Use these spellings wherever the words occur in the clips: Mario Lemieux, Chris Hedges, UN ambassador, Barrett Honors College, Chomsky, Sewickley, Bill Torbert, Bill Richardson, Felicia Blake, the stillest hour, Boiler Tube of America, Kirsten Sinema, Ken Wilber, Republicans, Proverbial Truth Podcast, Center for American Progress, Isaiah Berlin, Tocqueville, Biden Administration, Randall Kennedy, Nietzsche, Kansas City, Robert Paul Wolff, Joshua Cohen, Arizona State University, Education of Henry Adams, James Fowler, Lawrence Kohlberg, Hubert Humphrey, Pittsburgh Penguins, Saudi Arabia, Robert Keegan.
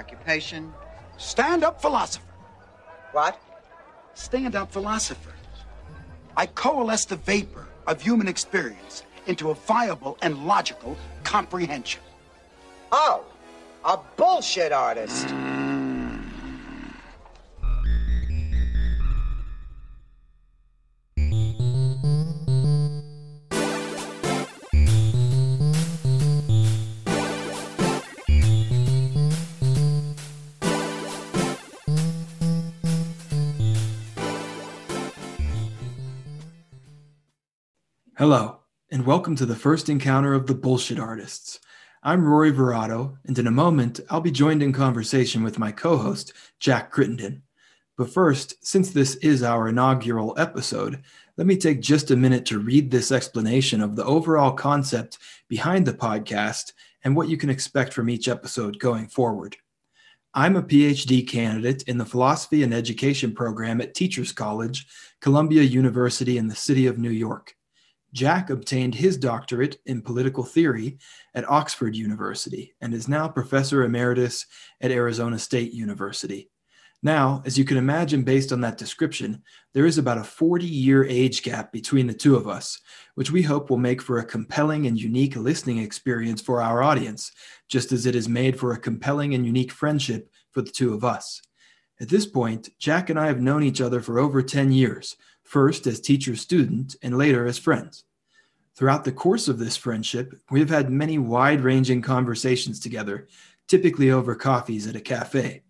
Occupation? Stand-up philosopher. What? Stand-up philosopher. I coalesce the vapor of human experience into a viable and logical comprehension. Oh, a bullshit artist. Hello, and welcome to the first encounter of the Bullshit Artists. I'm Rory Verado, and in a moment, I'll be joined in conversation with my co-host, Jack Crittenden. But first, since this is our inaugural episode, let me take just a minute to read this explanation of the overall concept behind the podcast and what you can expect from each episode going forward. I'm a PhD candidate in the Philosophy and Education program at Teachers College, Columbia University in the city of New York. Jack obtained his doctorate in political theory at Oxford University and is now Professor Emeritus at Arizona State University. Now, as you can imagine based on that description, there is about a 40-year age gap between the two of us, which we hope will make for a compelling and unique listening experience for our audience, just as it has made for a compelling and unique friendship for the two of us. At this point, Jack and I have known each other for over 10 years, first as teacher-student and later as friends. Throughout the course of this friendship, we have had many wide-ranging conversations together, typically over coffees at a cafe.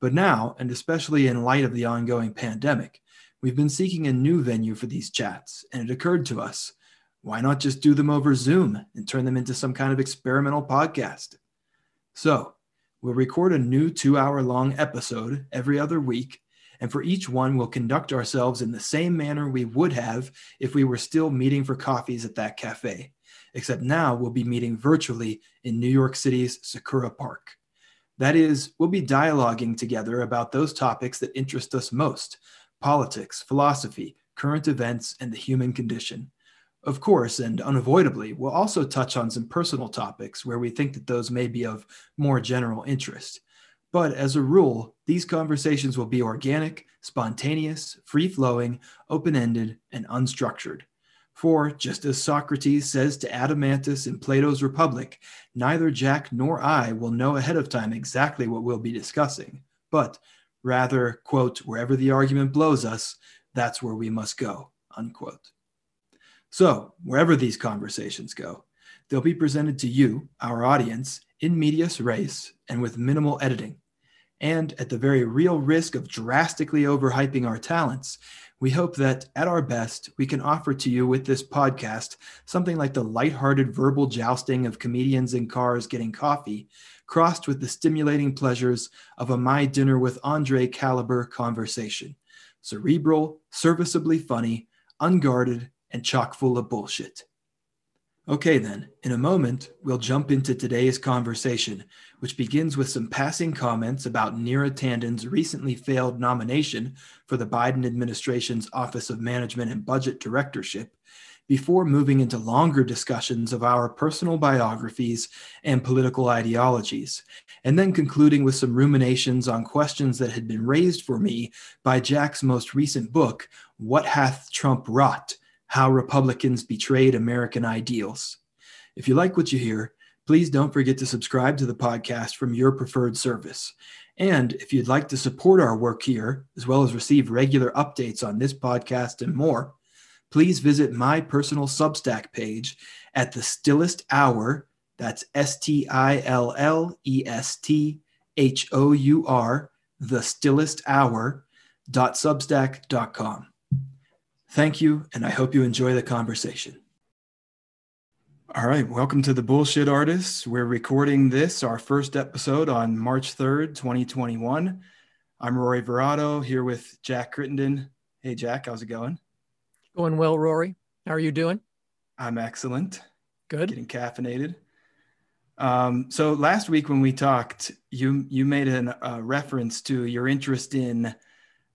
But now, and especially in light of the ongoing pandemic, we've been seeking a new venue for these chats, and it occurred to us, why not just do them over Zoom and turn them into some kind of experimental podcast? So, we'll record a new 2-hour-long episode every other week, and for each one, we'll conduct ourselves in the same manner we would have if we were still meeting for coffees at that cafe, except now we'll be meeting virtually in New York City's Sakura Park. That is, we'll be dialoguing together about those topics that interest us most: politics, philosophy, current events, and the human condition. Of course, and unavoidably, we'll also touch on some personal topics where we think that those may be of more general interest. But as a rule, these conversations will be organic, spontaneous, free-flowing, open-ended, and unstructured. For, just as Socrates says to Adamantus in Plato's Republic, neither Jack nor I will know ahead of time exactly what we'll be discussing, but rather, quote, wherever the argument blows us, that's where we must go, unquote. So, wherever these conversations go, they'll be presented to you, our audience, in medias res and with minimal editing. And at the very real risk of drastically overhyping our talents, we hope that, at our best, we can offer to you with this podcast something like the lighthearted verbal jousting of comedians in cars getting coffee, crossed with the stimulating pleasures of a My Dinner with Andre caliber conversation. Cerebral, serviceably funny, unguarded, and chock full of bullshit. Okay then, in a moment, we'll jump into today's conversation, which begins with some passing comments about Neera Tanden's recently failed nomination for the Biden administration's Office of Management and Budget directorship, before moving into longer discussions of our personal biographies and political ideologies, and then concluding with some ruminations on questions that had been raised for me by Jack's most recent book, What Hath Trump Wrought? How Republicans Betrayed American Ideals. If you like what you hear, please don't forget to subscribe to the podcast from your preferred service. And if you'd like to support our work here, as well as receive regular updates on this podcast and more, please visit my personal Substack page at the stillest hour, that's stillesthour, thestillesthour.substack.com. Thank you, and I hope you enjoy the conversation. All right, welcome to the Bullshit Artists. We're recording this, our first episode, on March 3rd, 2021. I'm Rory Verado, here with Jack Crittenden. Hey, Jack, how's it going? Going well, Rory. How are you doing? I'm excellent. Good. Getting caffeinated. So last week when we talked, you made a reference to your interest in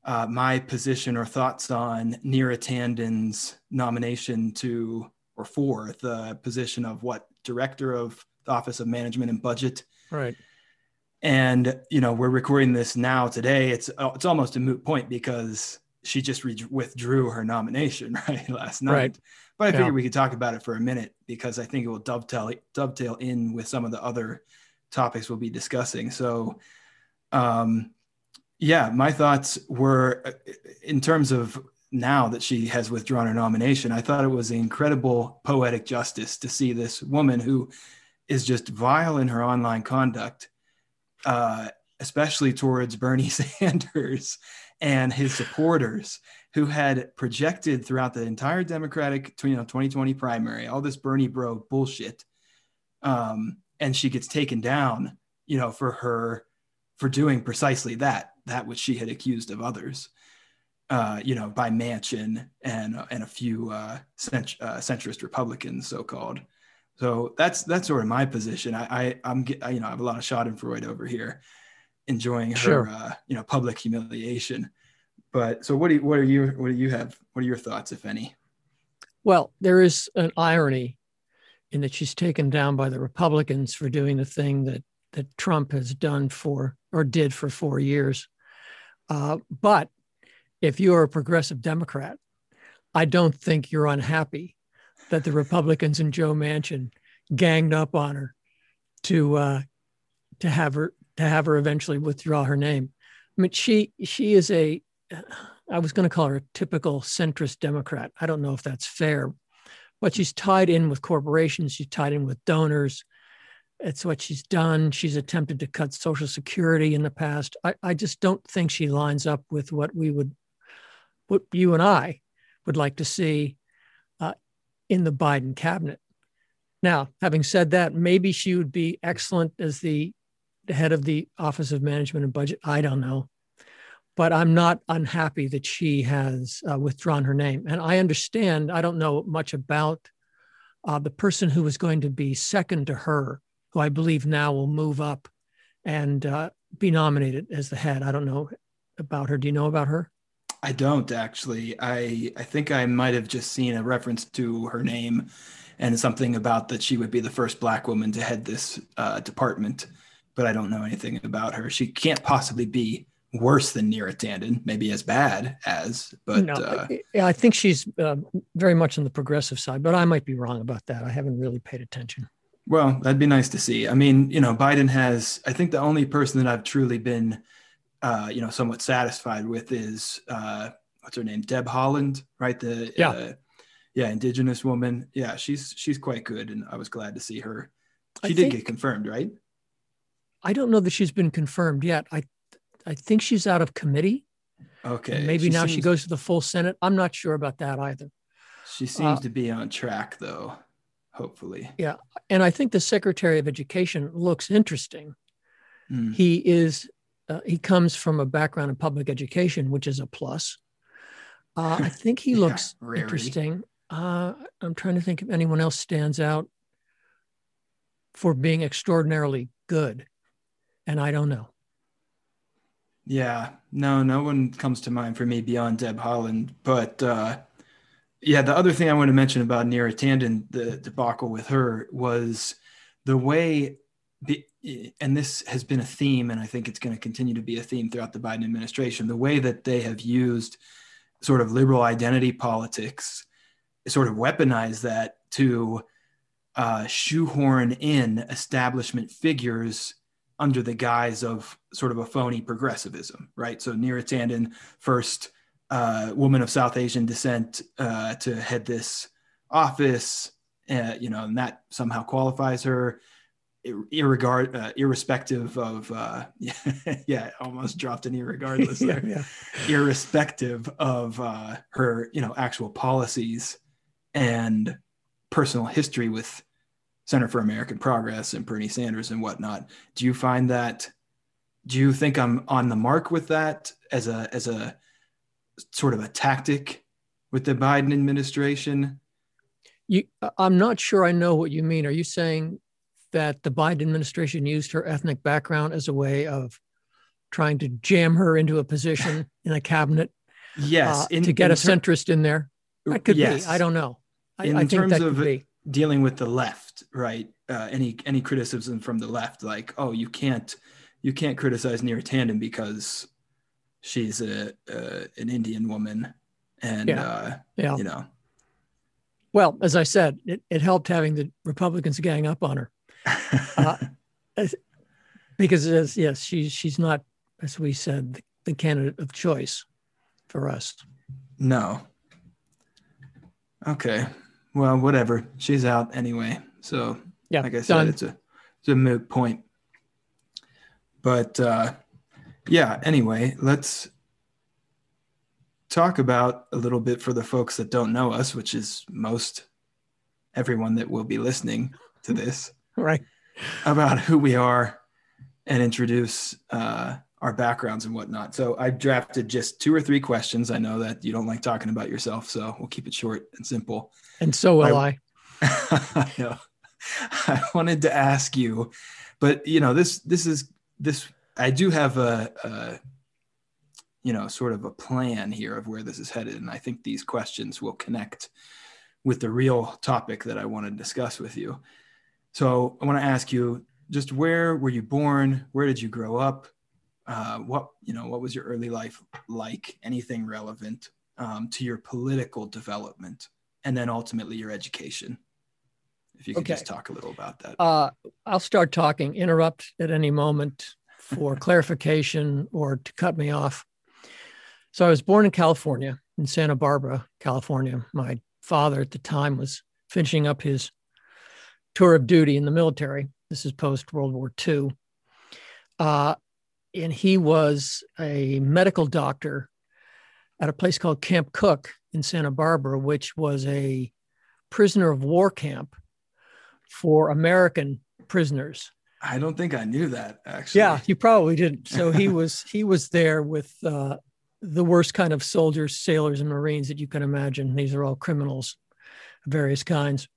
my position or thoughts on Neera Tanden's nomination to or for the position of what, director of the Office of Management and Budget. Right. And, you know, we're recording this now today. It's almost a moot point because she just withdrew her nomination, right, last night. Right. But I figured we could talk about it for a minute because I think it will dovetail in with some of the other topics we'll be discussing. So, yeah, my thoughts were in terms of now that she has withdrawn her nomination, I thought it was incredible poetic justice to see this woman who is just vile in her online conduct, especially towards Bernie Sanders and his supporters, who had projected throughout the entire Democratic 2020 primary, all this Bernie bro bullshit. And she gets taken down, you know, for doing precisely that which she had accused of others, you know, by Manchin and a few centrist Republicans, so-called. So that's sort of my position. I have a lot of schadenfreude over here, enjoying her, you know, public humiliation. But so what do your thoughts, if any? Well, there is an irony in that she's taken down by the Republicans for doing the thing that Trump has done did for 4 years. But if you are a progressive Democrat, I don't think you're unhappy that the Republicans and Joe Manchin ganged up on her to have her eventually withdraw her name. I mean, she is I was going to call her a typical centrist Democrat. I don't know if that's fair, but she's tied in with corporations. She's tied in with donors. It's what she's done. She's attempted to cut Social Security in the past. I just don't think she lines up with what you and I would like to see in the Biden cabinet. Now, having said that, maybe she would be excellent as the head of the Office of Management and Budget. I don't know. But I'm not unhappy that she has withdrawn her name. And I understand, I don't know much about the person who was going to be second to her, who I believe now will move up and be nominated as the head. I don't know about her. Do you know about her? I don't, actually. I think I might have just seen a reference to her name and something about that she would be the first Black woman to head this department. But I don't know anything about her. She can't possibly be worse than Neera Tanden, maybe as bad as, but no, I think she's very much on the progressive side, but I might be wrong about that. I haven't really paid attention. Well, that'd be nice to see. I mean, you know, Biden has, I think the only person that I've truly been, you know, somewhat satisfied with is, what's her name? Deb Haaland, right? Indigenous woman. Yeah. She's quite good. And I was glad to see her. She did get confirmed, right? I don't know that she's been confirmed yet. I think she's out of committee. Okay. And maybe now she goes to the full Senate. I'm not sure about that either. She seems to be on track, though, hopefully. Yeah. And I think the Secretary of Education looks interesting. Mm. He comes from a background in public education, which is a plus. I think he looks interesting. I'm trying to think if anyone else stands out for being extraordinarily good. And I don't know. Yeah, no one comes to mind for me beyond Deb Haaland. But yeah, the other thing I want to mention about Neera Tanden, the debacle with her, was the way, and this has been a theme, and I think it's going to continue to be a theme throughout the Biden administration, the way that they have used sort of liberal identity politics, sort of weaponized that to shoehorn in establishment figures under the guise of sort of a phony progressivism, right? So Neera Tanden, first woman of South Asian descent to head this office, you know, and that somehow qualifies her, irrespective of, irrespective of her, you know, actual policies and personal history with Center for American Progress and Bernie Sanders and whatnot. Do you find that, do you think I'm on the mark with that as a sort of a tactic with the Biden administration? I'm not sure I know what you mean. Are you saying that the Biden administration used her ethnic background as a way of trying to jam her into a position in a cabinet? Yes. To get a centrist in there? That could be. I don't know. I think that could be. Dealing with the left, right? Any criticism from the left, like, oh, you can't you can't criticize Neera Tanden because she's an Indian woman. And, you know. Well, as I said, it helped having the Republicans gang up on her. Because, yes, she's not, as we said, the candidate of choice for us. No. Okay. Well, whatever. She's out anyway. So, yeah, like I said, it's a moot point. But, yeah, anyway, let's talk about a little bit for the folks that don't know us, which is most everyone that will be listening to this. Right. About who we are and introduce our backgrounds and whatnot. So I drafted just 2 or 3 questions. I know that you don't like talking about yourself, so we'll keep it short and simple. And so will I. No, I wanted to ask you, but you know, this I do have a you know, sort of a plan here of where this is headed. And I think these questions will connect with the real topic that I want to discuss with you. So I want to ask you, just where were you born? Where did you grow up? What was your early life like? Anything relevant to your political development, and then ultimately your education? If you could just talk a little about that. I'll start talking. Interrupt at any moment for clarification or to cut me off. So I was born in California, in Santa Barbara, California. My father at the time was finishing up his tour of duty in the military. This is post-World War II. And he was a medical doctor at a place called Camp Cook in Santa Barbara, which was a prisoner of war camp for American prisoners. I don't think I knew that, actually. Yeah, you probably didn't. So he was there with the worst kind of soldiers, sailors, and Marines that you can imagine. These are all criminals of various kinds.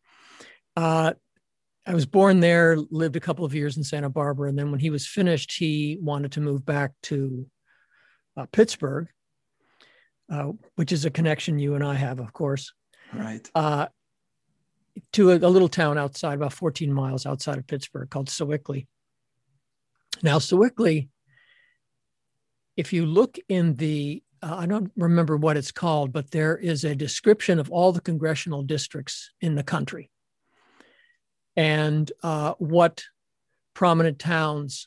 I was born there, lived a couple of years in Santa Barbara, and then when he was finished, he wanted to move back to Pittsburgh, which is a connection you and I have, of course. Right. To a little town outside, about 14 miles outside of Pittsburgh, called Sewickley. Now, Sewickley, if you look in the, I don't remember what it's called, but there is a description of all the congressional districts in the country and what prominent towns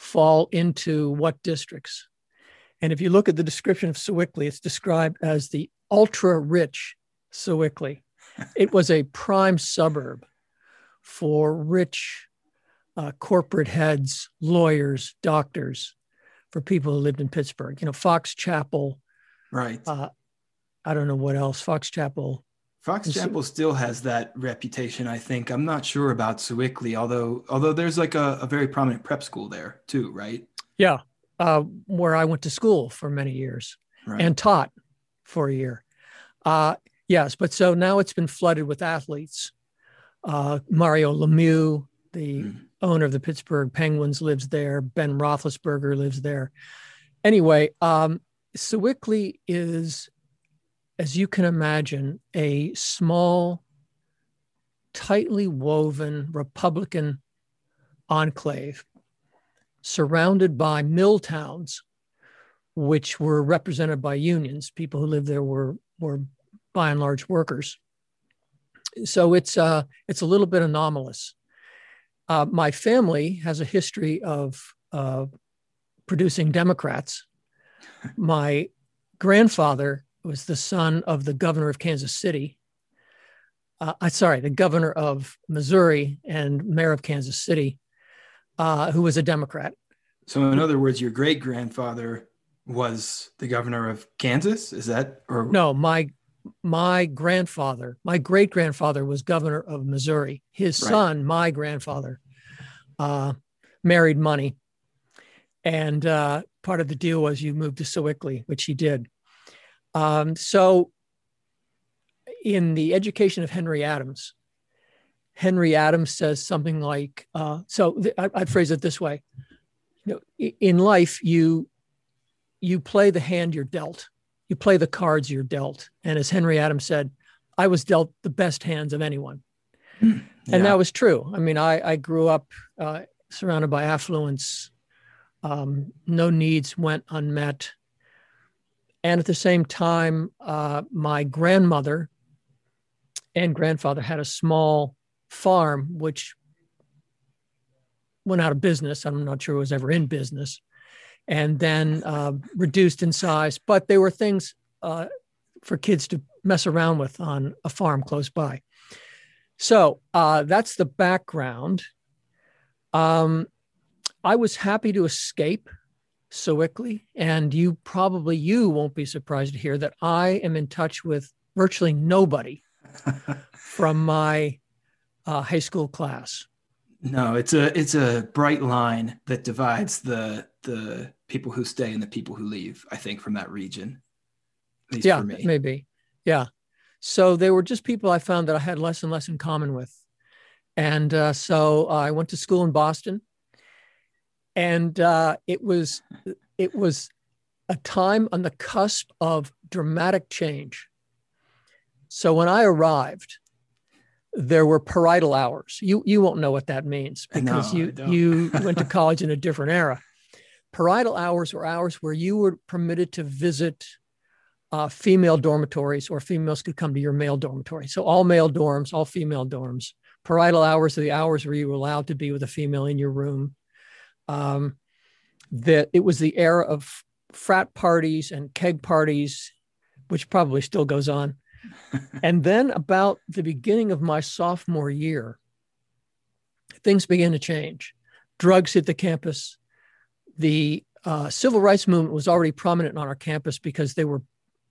fall into what districts. And if you look at the description of Sewickley, it's described as the ultra-rich Sewickley. It was a prime suburb for rich corporate heads, lawyers, doctors, for people who lived in Pittsburgh. You know, Fox Chapel. Right. I don't know what else. Fox Chapel. Fox Chapel still has that reputation, I think. I'm not sure about Sewickley, although there's like a very prominent prep school there too, right? Yeah, where I went to school for many years and taught for a year. Yes, but so now it's been flooded with athletes. Mario Lemieux, the owner of the Pittsburgh Penguins, lives there. Ben Roethlisberger lives there. Anyway, Sewickley is, as you can imagine, a small, tightly woven Republican enclave surrounded by mill towns, which were represented by unions. People who lived there were by and large workers. So it's a little bit anomalous. My family has a history of producing Democrats. My grandfather was the son of the governor of Kansas City. The governor of Missouri and mayor of Kansas City, who was a Democrat. So in other words, your great-grandfather was the governor of Kansas? Is that? Or no, my great-grandfather was governor of Missouri. His son, my grandfather, married money. And part of the deal was you moved to Sewickley, which he did. So in the education of Henry Adams says something like, I'd phrase it this way. You know, in life, you play the hand you're dealt. You play the cards you're dealt. And as Henry Adams said, I was dealt the best hands of anyone. Yeah. And that was true. I mean, I grew up surrounded by affluence, No needs went unmet. And at the same time, my grandmother and grandfather had a small farm, which went out of business. I'm not sure it was ever in business, and then reduced in size. But there were things for kids to mess around with on a farm close by. So that's the background. I was happy to escape Sewickley, and you won't be surprised to hear that I am in touch with virtually nobody from my high school class. No, it's a bright line that divides the people who stay and the people who leave, I think, from that region. At least for me. Maybe. Yeah. So they were just people I found that I had less and less in common with. And so I went to school in Boston, and it was a time on the cusp of dramatic change. So when I arrived, there were parietal hours. You won't know what that means because you went to college in a different era. Parietal hours were hours where you were permitted to visit female dormitories, or females could come to your male dormitory. So all male dorms, all female dorms. Parietal hours are the hours where you were allowed to be with a female in your room. It was the era of frat parties and keg parties, which probably still goes on. And then about the beginning of my sophomore year, things began to change. Drugs hit the campus. The civil rights movement was already prominent on our campus because they were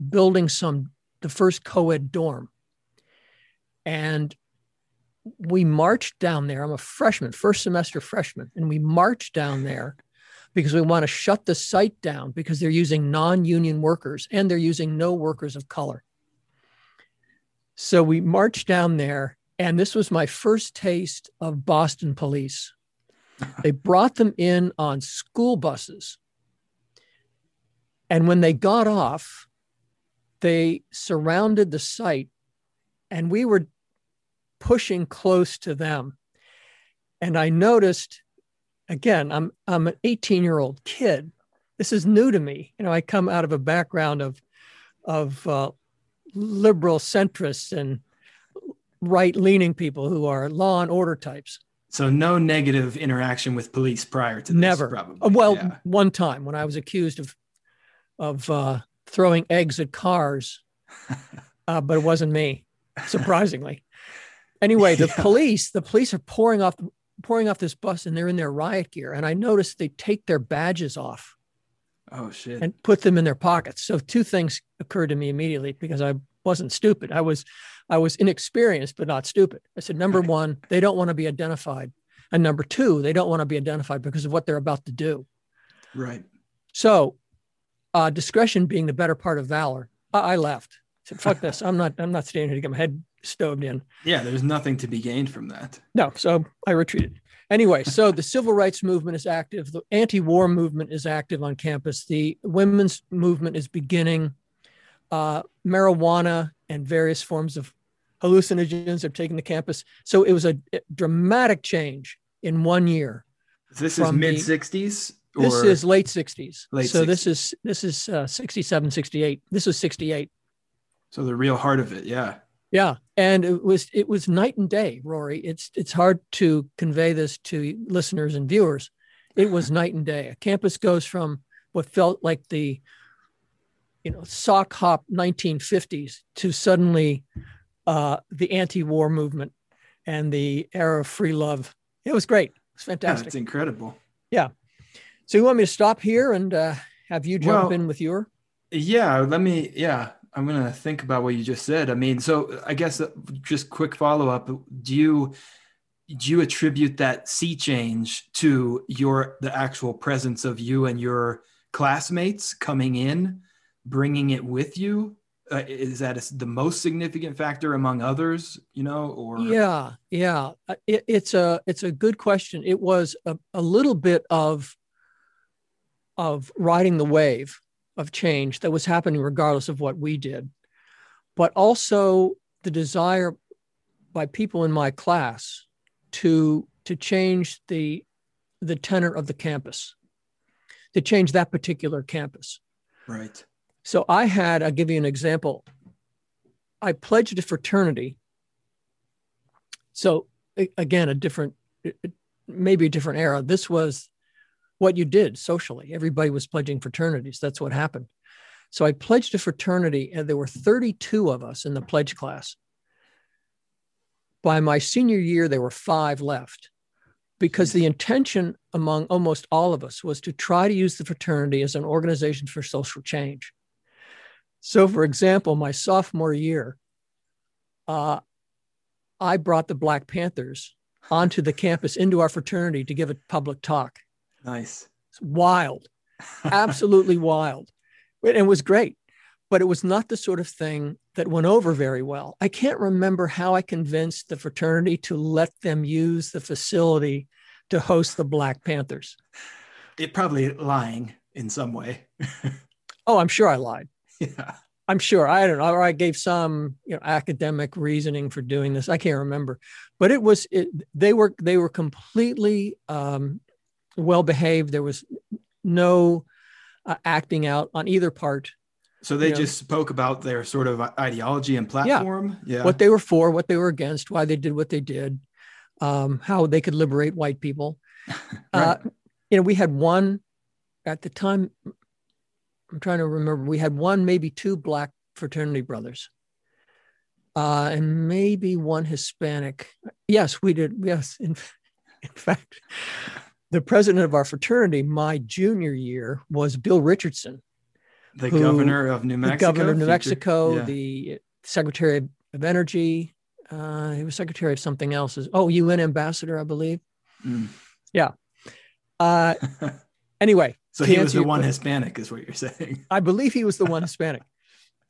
building the first co-ed dorm. And we marched down there. I'm a freshman, first semester freshman. And we marched down there because we want to shut the site down because they're using non-union workers and they're using no workers of color. So we marched down there, and this was my first taste of Boston police. They brought them in on school buses. And when they got off, they surrounded the site, and we were pushing close to them. And I noticed, again, I'm an 18-year-old kid. This is new to me. You know, I come out of a background of liberal centrists and right-leaning people who are law and order types. So no negative interaction with police prior to this? Never. Probably. Well, yeah. One time when I was accused of throwing eggs at cars, but it wasn't me, surprisingly. Anyway, the police are pouring off this bus, and they're in their riot gear. And I noticed they take their badges off. Oh, shit. And put them in their pockets. So two things occurred to me immediately because I wasn't stupid. I was inexperienced, but not stupid. I said, number one, they don't want to be identified. And number two, they don't want to be identified because of what they're about to do. Right. So discretion being the better part of valor, I left. I said, fuck this. I'm not staying here to get my head stoved in. Yeah, there's nothing to be gained from that. No. So I retreated. Anyway, so the civil rights movement is active. The anti-war movement is active on campus. The women's movement is beginning. Marijuana and various forms of hallucinogens are taking the campus. So it was a dramatic change in 1 year. This is mid-60s? This is late 60s. So this is 67, 68. This is 68. So the real heart of it, yeah. Yeah. And it was night and day, Rory. It's hard to convey this to listeners and viewers. It was night and day. A campus goes from what felt like the, sock hop 1950s to suddenly the anti-war movement and the era of free love. It was great. It's fantastic. It's incredible. Yeah. So you want me to stop here and have you jump in with your? Yeah. I'm going to think about what you just said. I mean, so I guess just quick follow-up. Do you attribute that sea change to the actual presence of you and your classmates coming in, bringing it with you? Is that the most significant factor among others, or? Yeah. It's a good question. It was a little bit of riding the wave of change that was happening regardless of what we did, but also the desire by people in my class to change the tenor of the campus. to change that particular campus. Right. So I had, I'll give you an example. I pledged a fraternity. So again, a different, maybe a different era. This was what you did socially. Everybody was pledging fraternities. That's what happened. So I pledged a fraternity, and there were 32 of us in the pledge class. By my senior year, there were 5 left, because the intention among almost all of us was to try to use the fraternity as an organization for social change. So, for example, my sophomore year, I brought the Black Panthers onto the campus into our fraternity to give a public talk. Nice. It's wild, absolutely wild. It was great, but it was not the sort of thing that went over very well. I can't remember how I convinced the fraternity to let them use the facility to host the Black Panthers. It probably lying in some way. Oh, I'm sure I lied. Yeah. I'm sure. I don't know. Or I gave some, you know, academic reasoning for doing this. I can't remember, but it was, they were completely well-behaved. There was no acting out on either part. So they just spoke about their sort of ideology and platform. Yeah. Yeah. What they were for, what they were against, why they did what they did, how they could liberate white people. Right. You know, we had one at the time, I'm trying to remember, we had one, maybe 2 Black fraternity brothers, and maybe 1 Hispanic. Yes, we did. Yes. In fact, the president of our fraternity, my junior year, was Bill Richardson. The governor of New Mexico. The governor of New Mexico, yeah. The secretary of energy. He was secretary of something else. Oh, UN ambassador, I believe. Mm. Yeah. Anyway. So he was the one Hispanic is what you're saying. I believe he was the one Hispanic.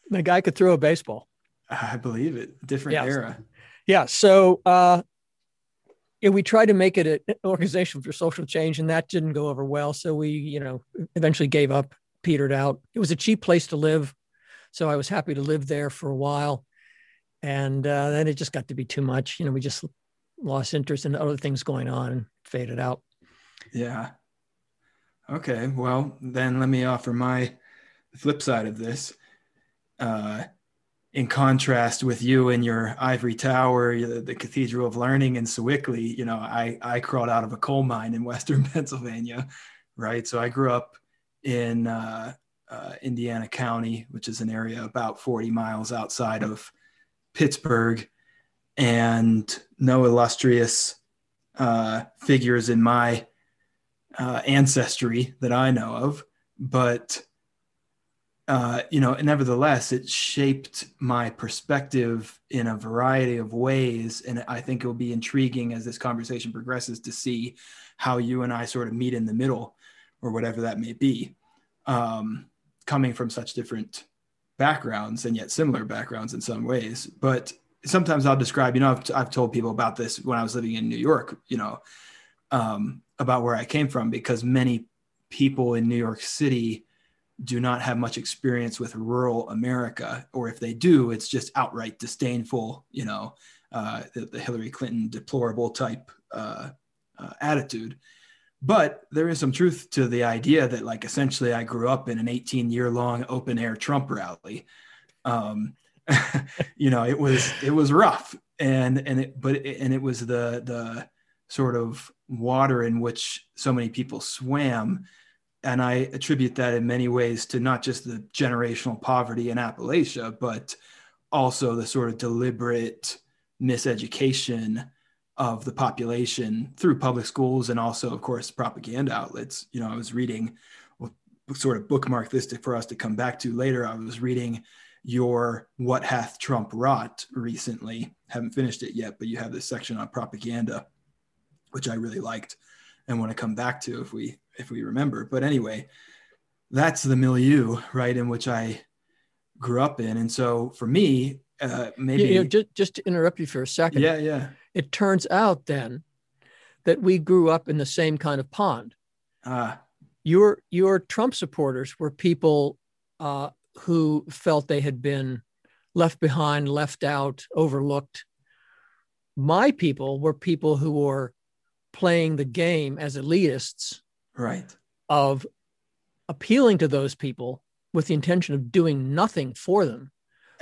The guy could throw a baseball. I believe it. Different era. Yeah. So we tried to make it an organization for social change, and that didn't go over well. So we, eventually gave up. Petered out. It was a cheap place to live. So I was happy to live there for a while. And then it just got to be too much. We just lost interest in other things going on and faded out. Yeah. Okay. Well, then let me offer my flip side of this. In contrast with you and your ivory tower, the Cathedral of Learning in Sewickley, I crawled out of a coal mine in Western Pennsylvania, right? So I grew up in Indiana County, which is an area about 40 miles outside of Pittsburgh, and no illustrious figures in my ancestry that I know of. But, nevertheless, it shaped my perspective in a variety of ways. And I think it will be intriguing as this conversation progresses to see how you and I sort of meet in the middle, or whatever that may be, coming from such different backgrounds and yet similar backgrounds in some ways. But sometimes I'll describe, I've told people about this when I was living in New York, about where I came from, because many people in New York City do not have much experience with rural America, or if they do, it's just outright disdainful, the Hillary Clinton deplorable type attitude. But there is some truth to the idea that, like, essentially I grew up in an 18-year-long open air Trump rally. It was rough, and it was the sort of water in which so many people swam. And I attribute that in many ways to not just the generational poverty in Appalachia, but also the sort of deliberate miseducation of the population through public schools and also, of course, propaganda outlets. I was reading, sort of bookmark this for us to come back to later. I was reading your What Hath Trump Wrought recently. Haven't finished it yet, but you have this section on propaganda, which I really liked and want to come back to if we remember. But anyway, that's the milieu, right, in which I grew up in. And so for me, maybe... just to interrupt you for a second. Yeah, yeah. It turns out then that we grew up in the same kind of pond. Your Trump supporters were people who felt they had been left behind, left out, overlooked. My people were people who were playing the game as elitists, right? Of appealing to those people with the intention of doing nothing for them.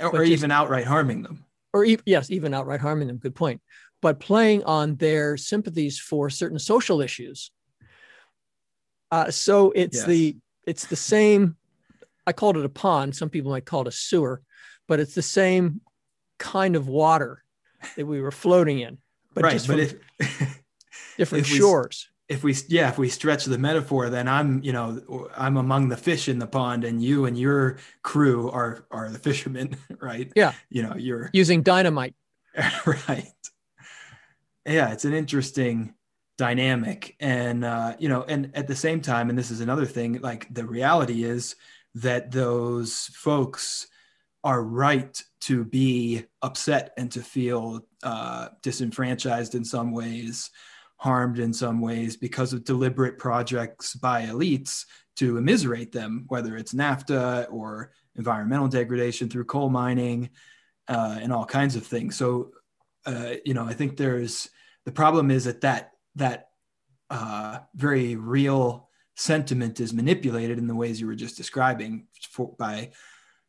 Or even outright harming them. Or yes, even outright harming them. Good point. But playing on their sympathies for certain social issues. So it's the same. I called it a pond. Some people might call it a sewer, but it's the same kind of water that we were floating in, but right, just but from different shores. If we stretch the metaphor, then I'm among the fish in the pond, and you and your crew are the fishermen, right? Yeah. You're using dynamite. Right. Yeah. It's an interesting dynamic. And, and at the same time, and this is another thing, like the reality is that those folks are right to be upset and to feel disenfranchised in some ways, harmed in some ways, because of deliberate projects by elites to immiserate them, whether it's NAFTA or environmental degradation through coal mining and all kinds of things. So, I think the problem is that very real sentiment is manipulated in the ways you were just describing by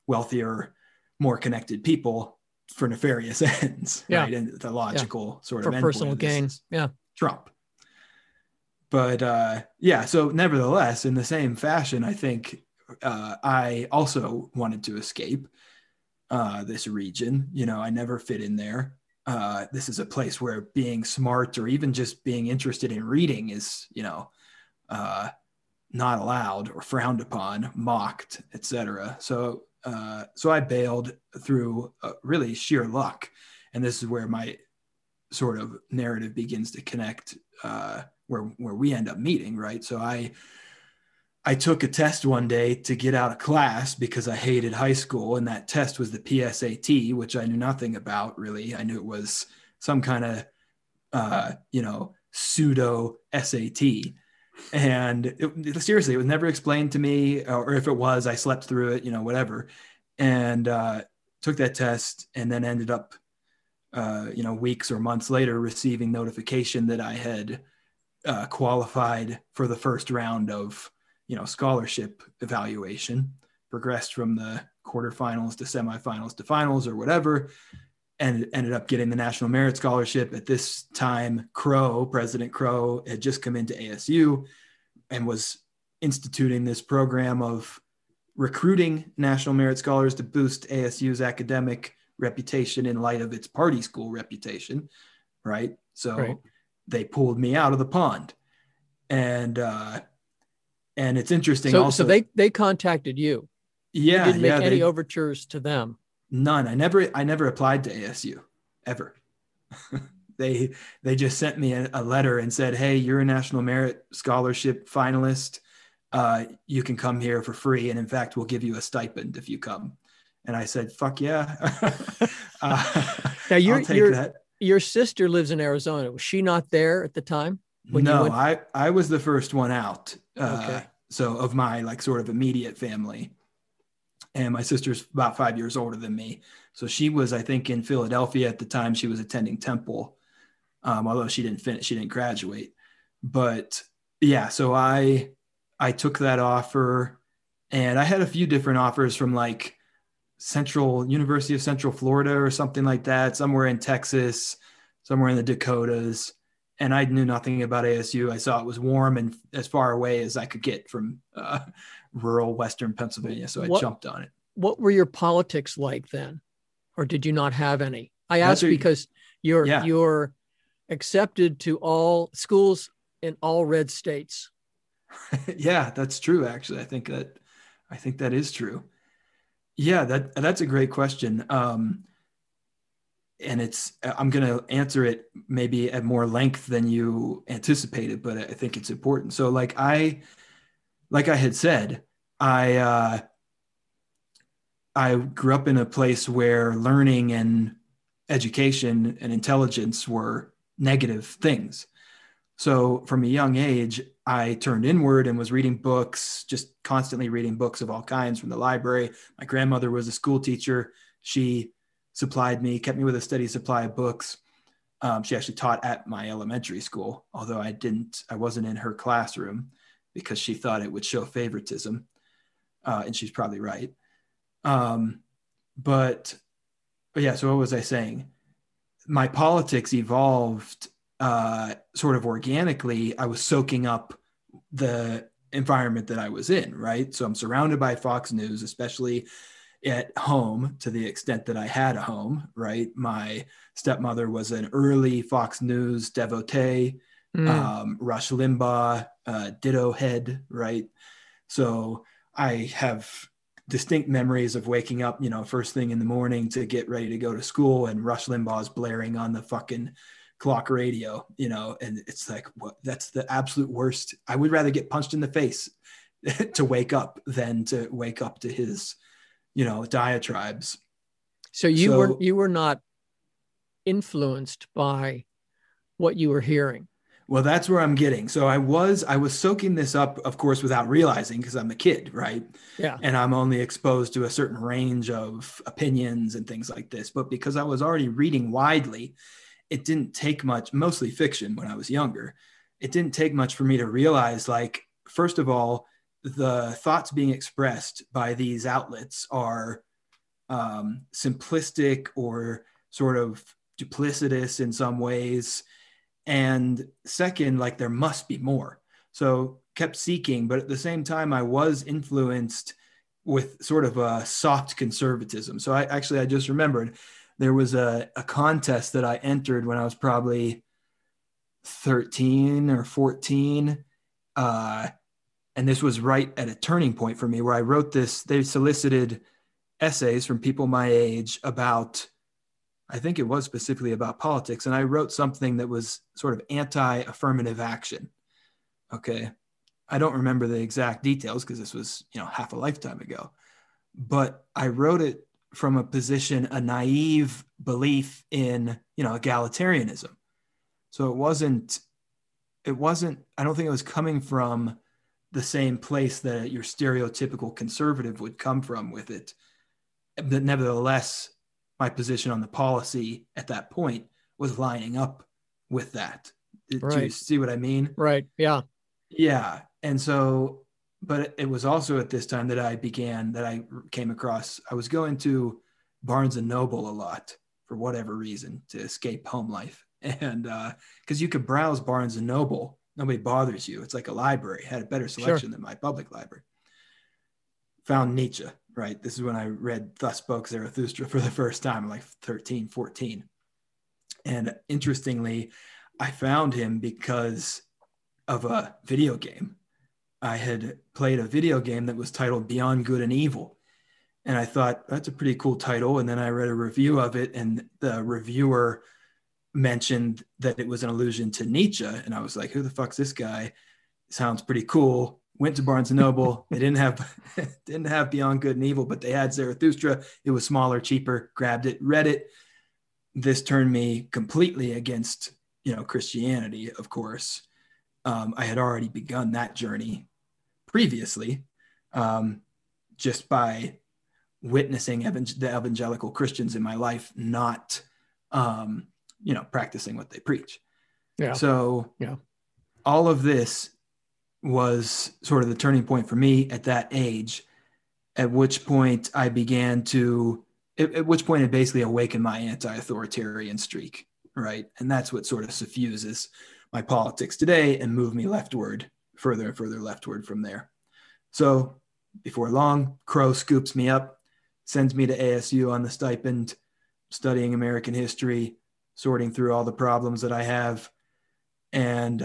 wealthier, more connected people for nefarious ends, right? And the logical sort of end personal gain. Yeah. Trump. But so nevertheless, in the same fashion, I think I also wanted to escape this region. I never fit in there. This is a place where being smart or even just being interested in reading is, not allowed or frowned upon, mocked, etc. So I bailed through really sheer luck. And this is where my sort of narrative begins to connect where we end up meeting, right? So I took a test one day to get out of class because I hated high school, and that test was the PSAT, which I knew nothing about really. I knew it was some kind of pseudo SAT, and seriously, it was never explained to me, or if it was, I slept through it, whatever, and took that test, and then ended up weeks or months later, receiving notification that I had qualified for the first round of, scholarship evaluation, progressed from the quarterfinals to semifinals to finals or whatever, and ended up getting the National Merit Scholarship. At this time, President Crow had just come into ASU and was instituting this program of recruiting National Merit Scholars to boost ASU's academic reputation in light of its party school reputation, right? So they pulled me out of the pond, and it's interesting. So they contacted you. Yeah, you didn't make any overtures to them. None. I never applied to ASU ever. They just sent me a letter and said, "Hey, you're a National Merit Scholarship finalist. You can come here for free, and in fact, we'll give you a stipend if you come." And I said, "Fuck yeah!" Now your sister lives in Arizona. Was she not there at the time? I was the first one out. Okay. So of my sort of immediate family, and my sister's about 5 years older than me. So she was, I think, in Philadelphia at the time. She was attending Temple, although she didn't finish. She didn't graduate. But yeah, so I took that offer, and I had a few different offers from University of Central Florida or something like that, somewhere in Texas, somewhere in the Dakotas. And I knew nothing about ASU. I saw it was warm and as far away as I could get from rural Western Pennsylvania. So I jumped on it. What were your politics like then? Or did you not have any? I asked because you're accepted to all schools in all red states. Yeah, that's true. Actually, I think that is true. Yeah, that's a great question. And I'm going to answer it maybe at more length than you anticipated, but I think it's important. So like I had said, I grew up in a place where learning and education and intelligence were negative things. So from a young age, I turned inward and was reading books, just constantly reading books of all kinds from the library. My grandmother was a school teacher. She kept me with a steady supply of books. She actually taught at my elementary school, although I wasn't in her classroom. because she thought it would show favoritism. And she's probably right. But yeah, so what was I saying? My politics evolved sort of organically. I was soaking up the environment that I was in, right? So I'm surrounded by Fox News, especially at home, to the extent that I had a home, right? My stepmother was an early Fox News devotee, Rush Limbaugh, ditto head, right? So I have distinct memories of waking up, you know, first thing in the morning to get ready to go to school, and Rush Limbaugh's blaring on the fucking clock radio, you know, and it's like, what? That's the absolute worst. I would rather get punched in the face to wake up than to wake up to his, you know, diatribes. So you were not influenced by what you were hearing. Well, that's where I'm getting. So I was soaking this up, of course, without realizing, because I'm a kid, right? Yeah. And I'm only exposed to a certain range of opinions and things like this. But because I was already reading widely, it didn't take much, mostly fiction when I was younger. It didn't take much for me to realize, like, first of all, the thoughts being expressed by these outlets are simplistic or sort of duplicitous in some ways. And second, like, there must be more. So kept seeking, but at the same time, I was influenced with sort of a soft conservatism. So I just remembered there was a contest that I entered when I was probably 13 or 14. And this was right at a turning point for me, where I wrote this. They solicited essays from people my age about, I think it was specifically about politics. And I wrote something that was sort of anti-affirmative action. Okay. I don't remember the exact details because this was, you know, half a lifetime ago, but I wrote it from a position, a naive belief in, you know, egalitarianism. So it wasn't, I don't think it was coming from the same place that your stereotypical conservative would come from with it. But nevertheless, my position on the policy at that point was lining up with that. Do you see what I mean? Right. Yeah. Yeah. And so, but it was also at this time that I came across, I was going to Barnes and Noble a lot for whatever reason to escape home life. And because you could browse Barnes and Noble, nobody bothers you. It's like a library. It had a better selection than my public library. Found Nietzsche, right? This is when I read Thus Spoke Zarathustra for the first time, like 13, 14. And interestingly, I found him because of a video game. I had played a video game that was titled Beyond Good and Evil. And I thought, that's a pretty cool title. And then I read a review of it, and the reviewer mentioned that it was an allusion to Nietzsche. And I was like, who the fuck's this guy? Sounds pretty cool. Went to Barnes and Noble. They didn't have Beyond Good and Evil, but they had Zarathustra. It was smaller, cheaper, grabbed it, read it. This turned me completely against, you know, Christianity, of course. I had already begun that journey previously, just by witnessing the evangelical Christians in my life, not, you know, practicing what they preach. Yeah. So yeah, all of this was sort of the turning point for me at that age, at which point I began to, at which point it basically awakened my anti-authoritarian streak, right? And that's what sort of suffuses my politics today and moved me leftward, further and further leftward from there. So before long, Crow scoops me up, sends me to ASU on the stipend, studying American history, sorting through all the problems that I have and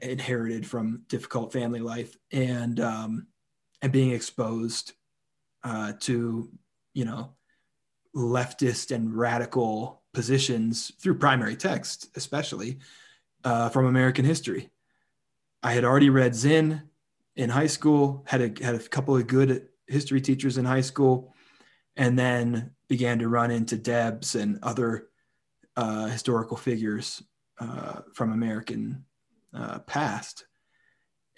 inherited from difficult family life, and being exposed to, you know, leftist and radical positions through primary text, especially from American history. I had already read Zinn in high school, had a couple of good history teachers in high school, and then began to run into Debs and other historical figures from American past,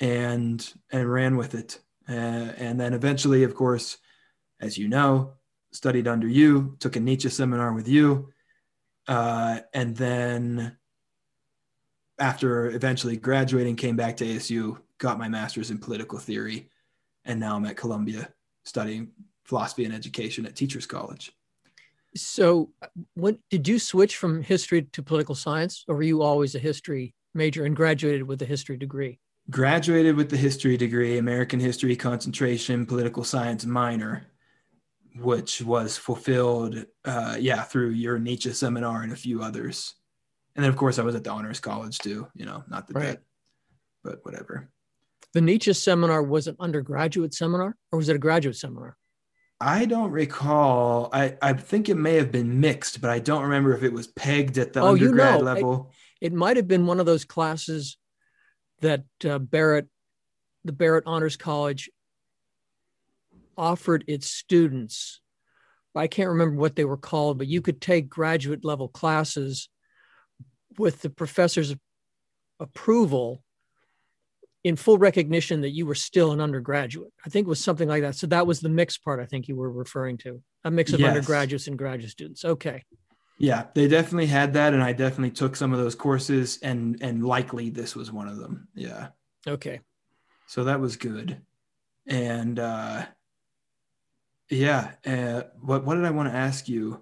and ran with it. And then eventually, of course, as you know, studied under you, took a Nietzsche seminar with you. And then after eventually graduating, came back to ASU got my master's in political theory, and now I'm at Columbia studying philosophy and education at Teachers College. So when did you switch from history to political science, or were you always a history major and graduated with a history degree? Graduated with the history degree, American history concentration, political science minor, which was fulfilled, through your Nietzsche seminar and a few others. And then, of course, I was at the Honors College, too, not that, right. But whatever. The Nietzsche seminar was an undergraduate seminar, or was it a graduate seminar? I don't recall. I think it may have been mixed, but I don't remember if it was pegged at the undergrad level. It might have been one of those classes that the Barrett Honors College offered its students. I can't remember what they were called, but you could take graduate level classes with the professor's approval in full recognition that you were still an undergraduate. I think it was something like that. So that was the mixed part I think you were referring to, a mix of undergraduates and graduate students. Okay. Yeah, they definitely had that. And I definitely took some of those courses and likely this was one of them. Yeah. Okay. So that was good. And what did I want to ask you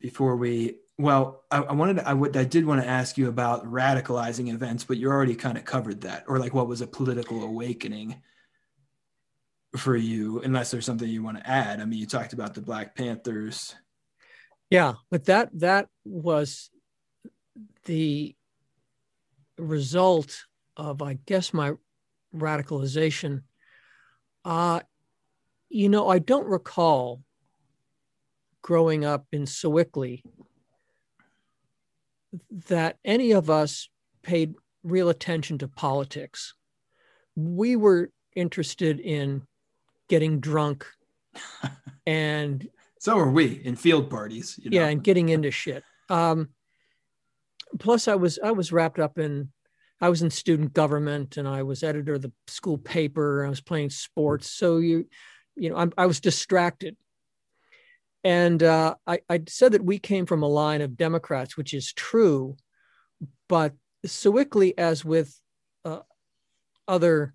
before we... Well, I did want to ask you about radicalizing events, but you already kind of covered that, or like what was a political awakening for you, unless there's something you want to add. I mean, you talked about the Black Panthers. Yeah, but that was the result of, I guess, my radicalization. I don't recall growing up in Sewickley that any of us paid real attention to politics. We were interested in getting drunk and... So were we in field parties. Yeah, and getting into shit. Plus I was wrapped up in, I was in student government and I was editor of the school paper. I was playing sports. So I was distracted. And I said that we came from a line of Democrats, which is true, but Sewickley, as with other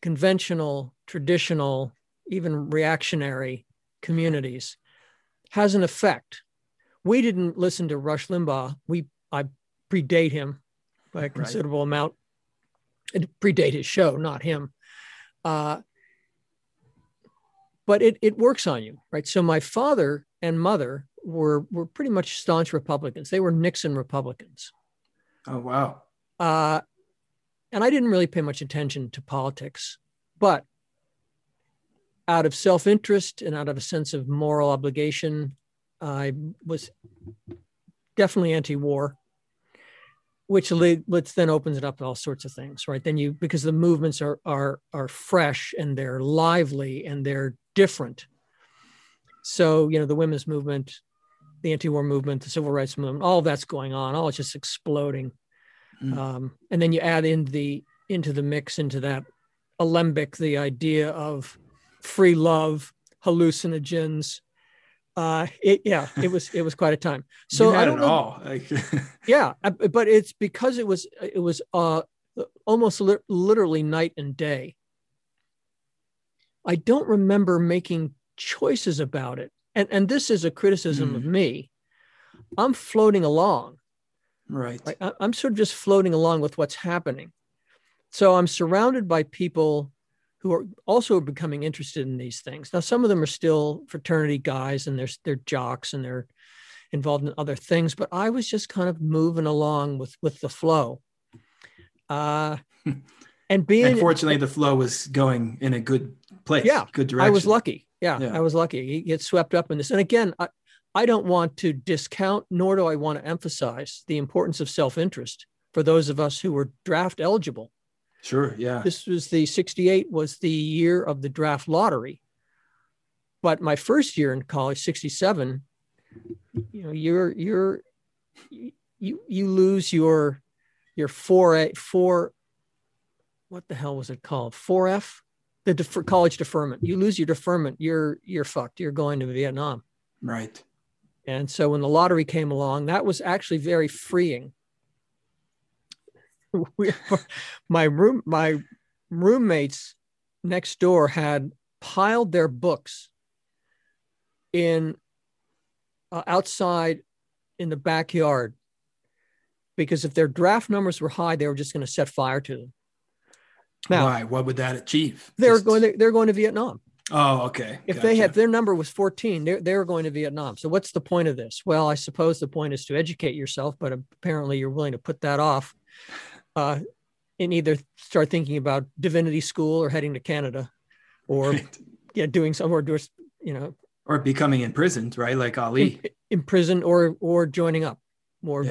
conventional, traditional, even reactionary communities, has an effect. We didn't listen to Rush Limbaugh. I predate him by a considerable amount. I predate his show, not him. But it works on you, right? So my father and mother were pretty much staunch Republicans. They were Nixon Republicans. Oh, wow. And I didn't really pay much attention to politics, but out of self-interest and out of a sense of moral obligation, I was definitely anti-war, which then opens it up to all sorts of things, right? Then because the movements are fresh and they're lively and they're different. So, the women's movement, the anti-war movement, the civil rights movement, all that's going on, all it's just exploding. Mm. And then you add into the mix, into that alembic, the idea of free love, hallucinogens. It was quite a time. So I don't know. Yeah, but it's because it was almost literally night and day. I don't remember making choices about it, and this is a criticism of me. I'm floating along, right? I'm sort of just floating along with what's happening. So I'm surrounded by people who are also becoming interested in these things. Now, some of them are still fraternity guys and they're jocks and they're involved in other things, but I was just kind of moving along with the flow. Unfortunately, the flow was going in a good place. Yeah. Good direction. I was lucky. Yeah. I was lucky. You get swept up in this. And again, I don't want to discount, nor do I want to emphasize the importance of self-interest for those of us who were draft eligible. Sure. Yeah. This was 68 was the year of the draft lottery. But my first year in college, 67, you lose your 4A, what the hell was it called? 4F, the college deferment. You lose your deferment. You're fucked. You're going to Vietnam. Right. And so when the lottery came along, that was actually very freeing. my roommates next door had piled their books in outside in the backyard, because if their draft numbers were high, they were just going to set fire to them. Now, why? What would that achieve? They're going to Vietnam. Oh, okay. If Gotcha. They had, their number was 14, they're going to Vietnam. So what's the point of this? Well, I suppose the point is to educate yourself, but apparently you're willing to put that off and either start thinking about divinity school or heading to Canada or doing some, or just, or becoming imprisoned, right? Like Ali. In prison or joining up more,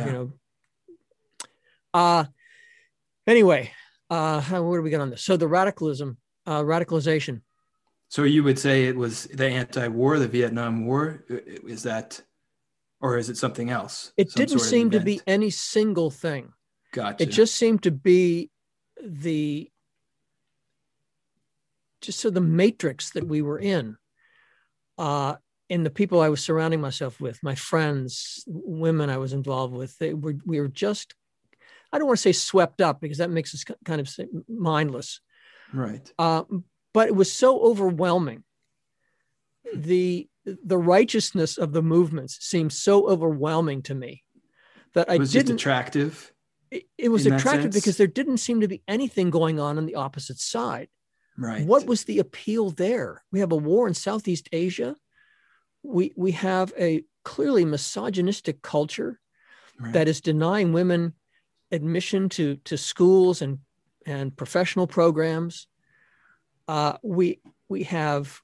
Anyway, where do we get on this? So the radicalization. So you would say it was the anti-war, the Vietnam War, is that, or is it something else? It didn't seem to be any single thing. Gotcha. It just seemed to be the matrix that we were in, and the people I was surrounding myself with, my friends, women I was involved with, we were just, I don't want to say swept up because that makes us kind of mindless. Right. But it was so overwhelming. The righteousness of the movements seemed so overwhelming to me that I didn't. Was it attractive? It was attractive because there didn't seem to be anything going on the opposite side. Right. What was the appeal there? We have a war in Southeast Asia. We have a clearly misogynistic culture that is denying women admission to schools and professional programs. We have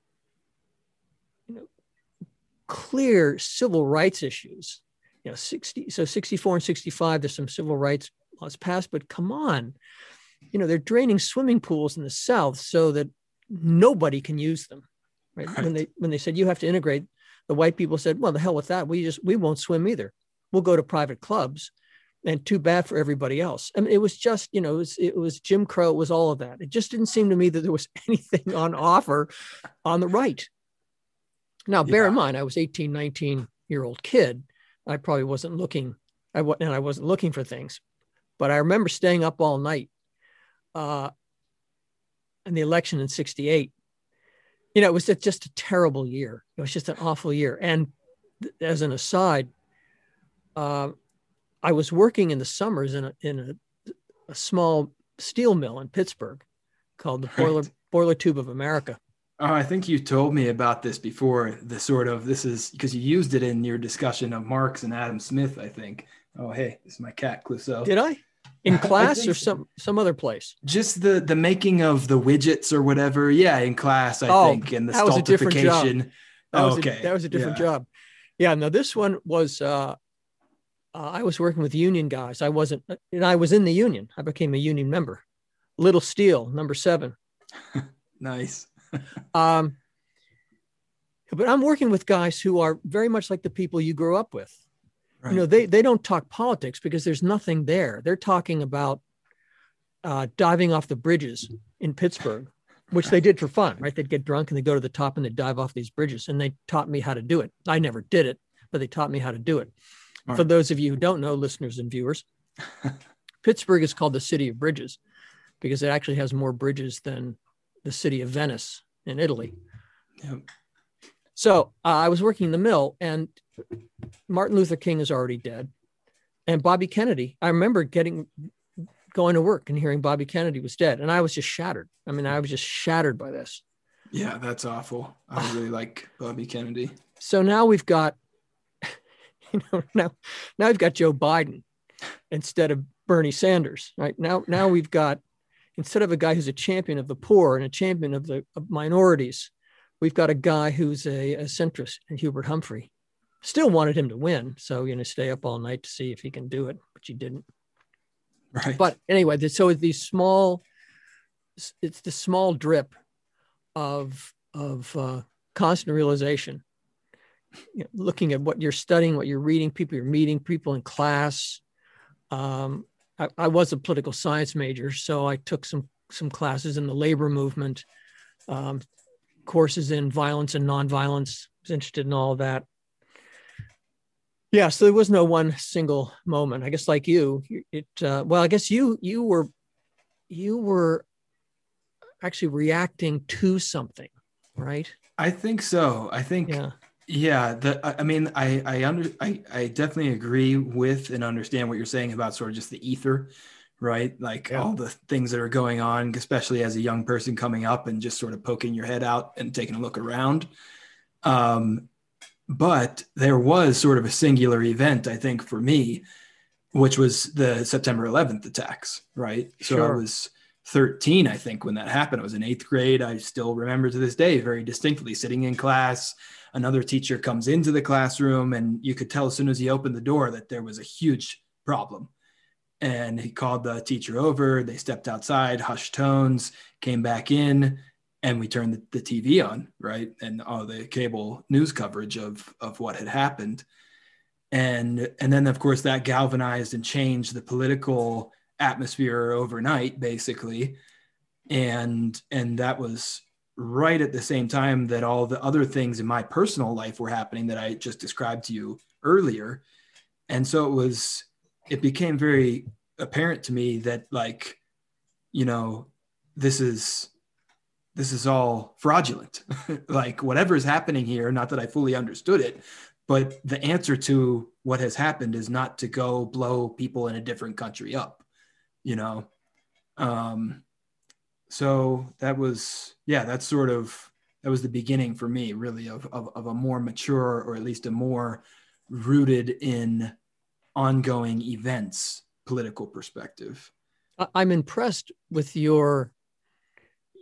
clear civil rights issues. 64 and 65, there's some civil rights laws passed, but come on, they're draining swimming pools in the South so that nobody can use them. Right? When they said you have to integrate, the white people said, well, the hell with that. We won't swim either. We'll go to private clubs, and too bad for everybody else. I mean, it was just, it was Jim Crow, it was all of that. It just didn't seem to me that there was anything on offer on the right. Now, bear in mind, I was 18, 19-year-old kid. I probably wasn't looking, and I wasn't looking for things, but I remember staying up all night in the election in 68. It was just a terrible year. It was just an awful year. And as an aside, I was working in the summers in a small steel mill in Pittsburgh called the Boiler Tube of America. Oh, I think you told me about this before, this is because you used it in your discussion of Marx and Adam Smith, I think. Oh, hey, this is my cat, Clouseau. Did I? In class or some other place? Just the making of the widgets or whatever. Yeah, in class, I think. And the stultification. That was a different job. Yeah, no, this one was... I was working with union guys. I was in the union. I became a union member. Little Steel, number 7. Nice. But I'm working with guys who are very much like the people you grew up with. Right. They don't talk politics because there's nothing there. They're talking about diving off the bridges in Pittsburgh, which they did for fun, right? They'd get drunk and they'd go to the top and they'd dive off these bridges. And they taught me how to do it. I never did it, but they taught me how to do it. For those of you who don't know, listeners and viewers, Pittsburgh is called the City of Bridges because it actually has more bridges than the city of Venice in Italy. Yep. So I was working in the mill, and Martin Luther King is already dead. And Bobby Kennedy, I remember going to work and hearing Bobby Kennedy was dead. And I was just shattered. I mean, I was just shattered by this. Yeah, that's awful. I really like Bobby Kennedy. So now we've got... now we've got Joe Biden instead of Bernie Sanders, right? Now we've got, instead of a guy who's a champion of the poor and a champion of the minorities, we've got a guy who's a centrist, and Hubert Humphrey. Still wanted him to win. So, stay up all night to see if he can do it, but he didn't. Right. But anyway, so it's the small drip of constant realization. Looking at what you're studying, what you're reading, people you're meeting, people in class. I was a political science major, so I took some classes in the labor movement, courses in violence and nonviolence. I was interested in all that. Yeah. So there was no one single moment. I guess like you, well, I guess you were actually reacting to something, right? I think so. I think, yeah. I definitely agree with and understand what you're saying about sort of just the ether, right? Like all the things that are going on, especially as a young person coming up and just sort of poking your head out and taking a look around. But there was sort of a singular event, I think, for me, which was the September 11th attacks, right? So I was 13, I think, when that happened. I was in 8th grade. I still remember to this day very distinctly sitting in class. Another teacher comes into the classroom, and you could tell as soon as he opened the door that there was a huge problem. And he called the teacher over. They stepped outside, hushed tones, came back in. And we turned the TV on, right? And all the cable news coverage of what had happened. And then, of course, that galvanized and changed the political atmosphere overnight, basically. And that was right at the same time that all the other things in my personal life were happening that I just described to you earlier. And so it became very apparent to me that, like, you know, this is all fraudulent. Like whatever is happening here, not that I fully understood it, but the answer to what has happened is not to go blow people in a different country up, you know? So that was, that was the beginning for me really of a more mature, or at least a more rooted in ongoing events, political perspective. I'm impressed with your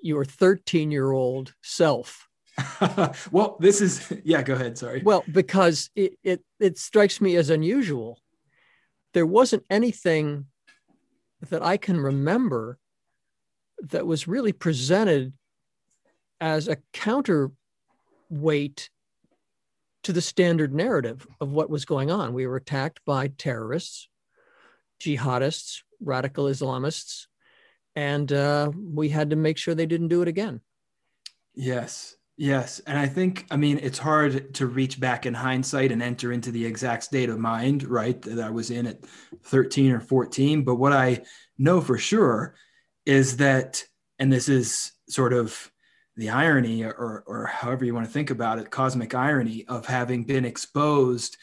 13-year-old self. Well, this is, go ahead. Sorry. Well, because it strikes me as unusual. There wasn't anything that I can remember that was really presented as a counterweight to the standard narrative of what was going on. We were attacked by terrorists, jihadists, radical Islamists, and we had to make sure they didn't do it again. Yes. And I think, it's hard to reach back in hindsight and enter into the exact state of mind, right, that I was in at 13 or 14. But what I know for sure is that, and this is sort of the irony or however you want to think about it, cosmic irony of having been exposed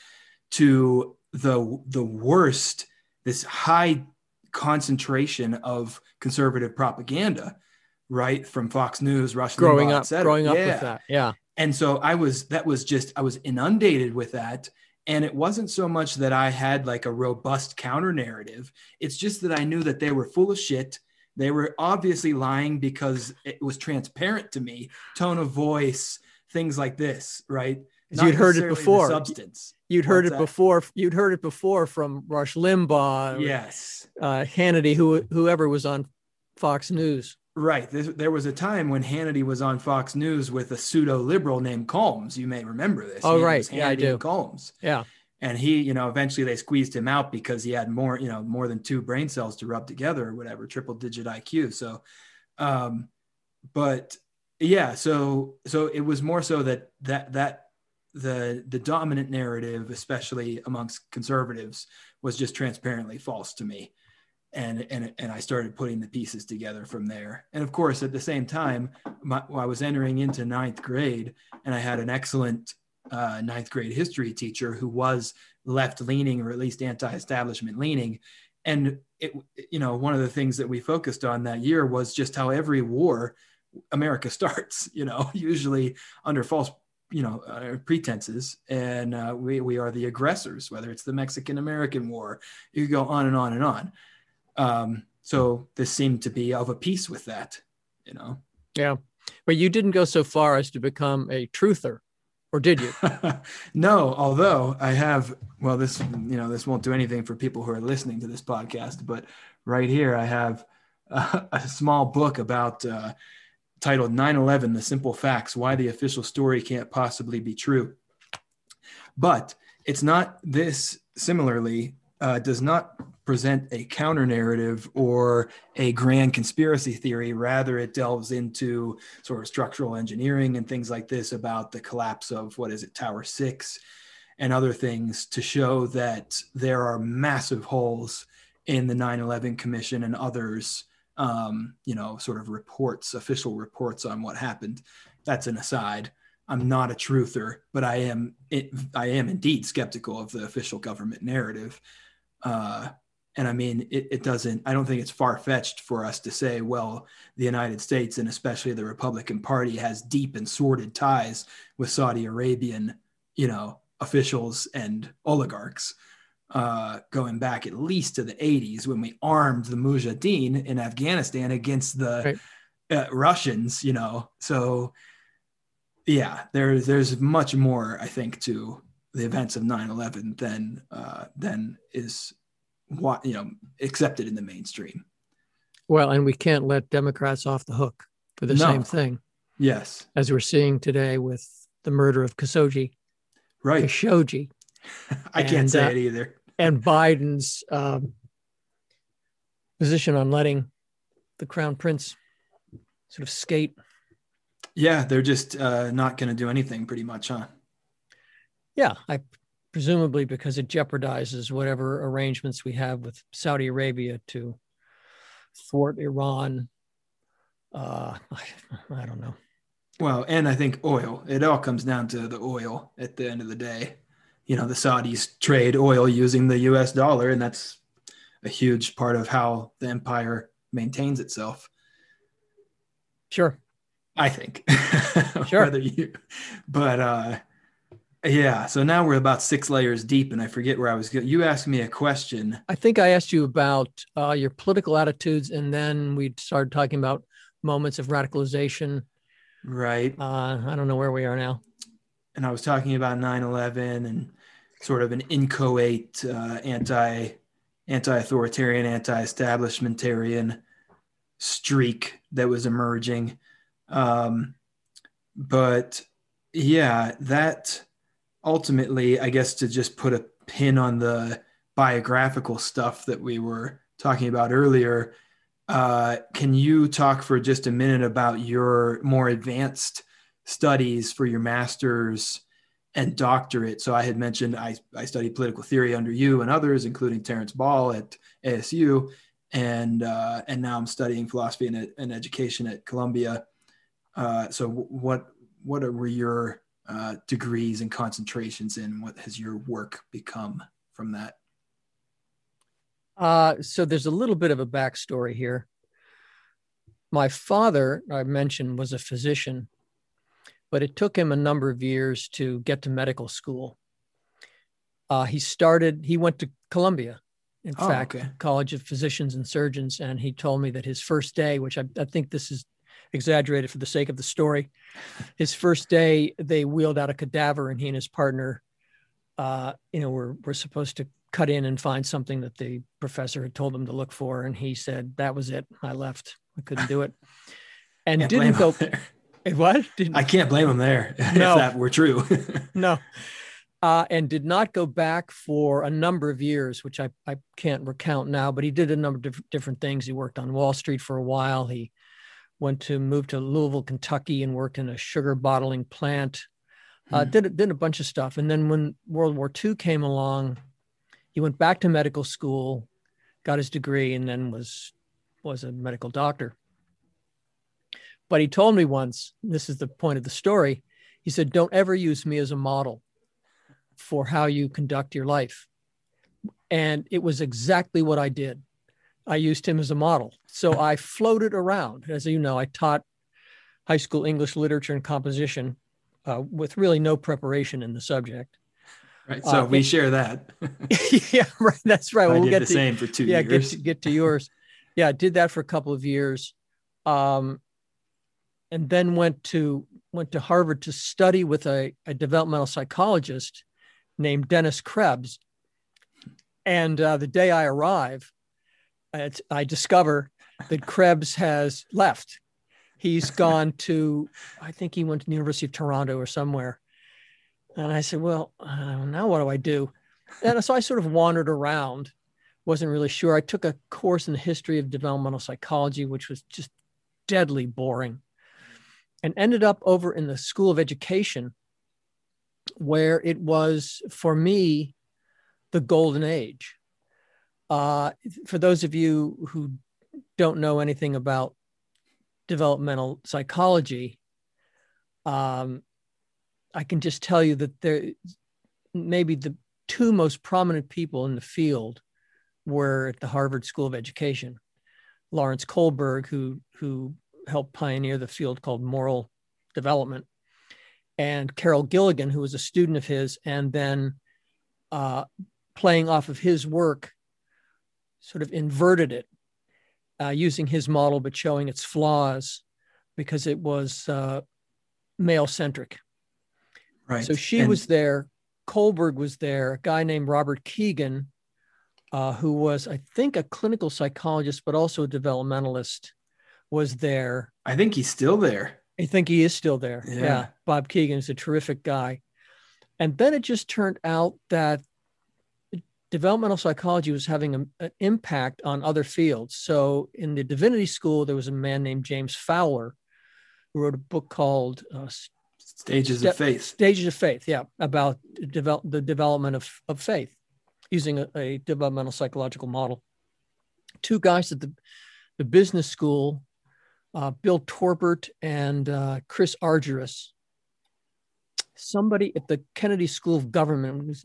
to the worst, this high concentration of conservative propaganda, right? From Fox News, Rush Limbaugh, et cetera. Growing up with that. Yeah. And so I was inundated with that. And it wasn't so much that I had like a robust counter narrative. It's just that I knew that they were full of shit. They were obviously lying because it was transparent to me, tone of voice, things like this, right? You'd heard it before. Substance. You'd heard it before from Rush Limbaugh. Yes. Hannity, whoever was on Fox News. Right. There was a time when Hannity was on Fox News with a pseudo liberal named Combs. You may remember this. Oh, right. Yeah, I do. Combs. Yeah. And he, eventually they squeezed him out because he had more, more than 2 brain cells to rub together or whatever, triple digit IQ. So, but yeah, so it was more so that the dominant narrative, especially amongst conservatives, was just transparently false to me. And I started putting the pieces together from there. And of course, at the same time, I was entering into 9th grade, and I had an excellent 9th grade history teacher who was left-leaning, or at least anti-establishment leaning. And one of the things that we focused on that year was just how every war America starts, usually under false pretenses, and we are the aggressors, whether it's the Mexican-American War. You go on and on and on. So this seemed to be of a piece with that, Yeah, but you didn't go so far as to become a truther, or did you? No, although I have. Well, this this won't do anything for people who are listening to this podcast, but right here I have a small book about. Titled 9/11, The Simple Facts, Why the Official Story Can't Possibly Be True. But it's not this, similarly, does not present a counter-narrative or a grand conspiracy theory. Rather, it delves into sort of structural engineering and things like this about the collapse of, Tower 6 and other things to show that there are massive holes in the 9/11 Commission and others, sort of reports, official reports on what happened. That's an aside. I'm not a truther, but I am indeed skeptical of the official government narrative. And I mean, it doesn't, I don't think it's far-fetched for us to say, well, the United States and especially the Republican Party has deep and sordid ties with Saudi Arabian, officials and oligarchs, going back at least to the 80s when we armed the Mujahideen in Afghanistan against the Russians, so yeah, there's much more, I think, to the events of 9/11 than is what, accepted in the mainstream. Well, and we can't let Democrats off the hook for the same thing. Yes. As we're seeing today with the murder of Khashoggi. Right. Khashoggi. I can't say it either. And Biden's position on letting the crown prince sort of skate. Yeah, they're just not going to do anything pretty much, huh? Yeah, presumably because it jeopardizes whatever arrangements we have with Saudi Arabia to thwart Iran. I don't know. Well, and I think oil. It all comes down to the oil at the end of the day. The Saudis trade oil using the U.S. dollar, and that's a huge part of how the empire maintains itself. Sure. I think. Sure. Yeah. So now we're about 6 layers deep and I forget where I was going. You asked me a question. I think I asked you about your political attitudes, and then we started talking about moments of radicalization. Right. I don't know where we are now. And I was talking about 9/11 and sort of an inchoate anti-authoritarian, anti-establishmentarian streak that was emerging. But yeah, that ultimately, I guess, to just put a pin on the biographical stuff that we were talking about earlier, can you talk for just a minute about your more advanced studies for your master's and doctorate? So I had mentioned I studied political theory under you and others, including Terrence Ball at ASU, and now I'm studying philosophy and education at Columbia. So what were your degrees and concentrations in? What has your work become from that? So there's a little bit of a backstory here. My father, I mentioned, was a physician, but it took him a number of years to get to medical school. He went to Columbia, in fact, okay. College of Physicians and Surgeons. And he told me that his first day, which I think this is exaggerated for the sake of the story. His first day, they wheeled out a cadaver, and he and his partner, were supposed to cut in and find something that the professor had told them to look for. And he said, that was it. I left. I couldn't do it. And didn't go. What? I can't blame him there. No. If that were true. No. And did not go back for a number of years, which I can't recount now, but he did a number of different things. He worked on Wall Street for a while. He moved to Louisville, Kentucky, and worked in a sugar bottling plant, did a bunch of stuff. And then when World War II came along, he went back to medical school, got his degree, and then was a medical doctor. But he told me once, this is the point of the story, he said, don't ever use me as a model for how you conduct your life. And it was exactly what I did. I used him as a model. So I floated around. As you know, I taught high school English literature and composition with really no preparation in the subject. Right. So we share that. Yeah, right. That's right. We'll get the same for 2 years. Yeah, get to yours. Yeah, I did that for a couple of years. And then went to Harvard to study with a developmental psychologist named Dennis Krebs. And the day I arrive, I discover that Krebs has left. He's gone to, I think he went to the University of Toronto or somewhere. And I said, well, now what do I do? And so I sort of wandered around, wasn't really sure. I took a course in the history of developmental psychology, which was just deadly boring, and ended up over in the School of Education where it was, for me, the golden age. For those of you who don't know anything about developmental psychology, I can just tell you that there, maybe the two most prominent people in the field were at the Harvard School of Education. Lawrence Kohlberg, who helped pioneer the field called moral development, and Carol Gilligan, who was a student of his, and then playing off of his work, sort of inverted it, using his model, but showing its flaws because it was male-centric. Right. So she was there. Kohlberg was there, a guy named Robert Keegan, who was, I think, a clinical psychologist, but also a developmentalist, was there. I think he's still there. I think he is still there. Yeah. Bob Keegan is a terrific guy. And then it just turned out that developmental psychology was having an impact on other fields. So in the divinity school, there was a man named James Fowler who wrote a book called Stages of Faith, yeah, about the development of faith using a developmental psychological model. Two guys at the business school, Bill Torbert and Chris Argyris. Somebody at the Kennedy School of Government,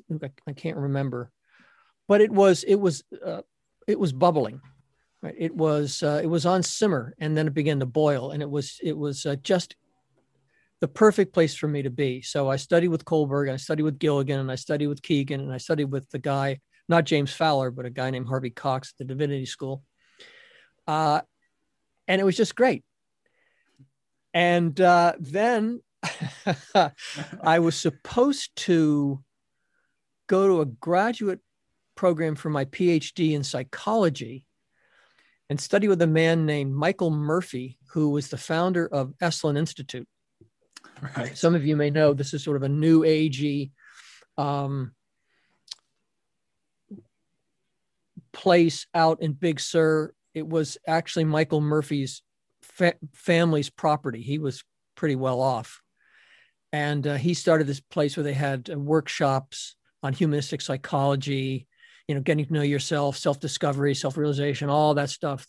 I can't remember, but it was bubbling. Right? It was on simmer, and then it began to boil, and it was just the perfect place for me to be. So I studied with Kohlberg, I studied with Gilligan, and I studied with Keegan, and I studied with the guy, not James Fowler, but a guy named Harvey Cox at the Divinity School. And it was just great. And then I was supposed to go to a graduate program for my PhD in psychology and study with a man named Michael Murphy, who was the founder of Esalen Institute. Right. Some of you may know this is sort of a new agey place out in Big Sur. It was actually Michael Murphy's family's property. He was pretty well off. And he started this place where they had workshops on humanistic psychology, getting to know yourself, self-discovery, self-realization, all that stuff.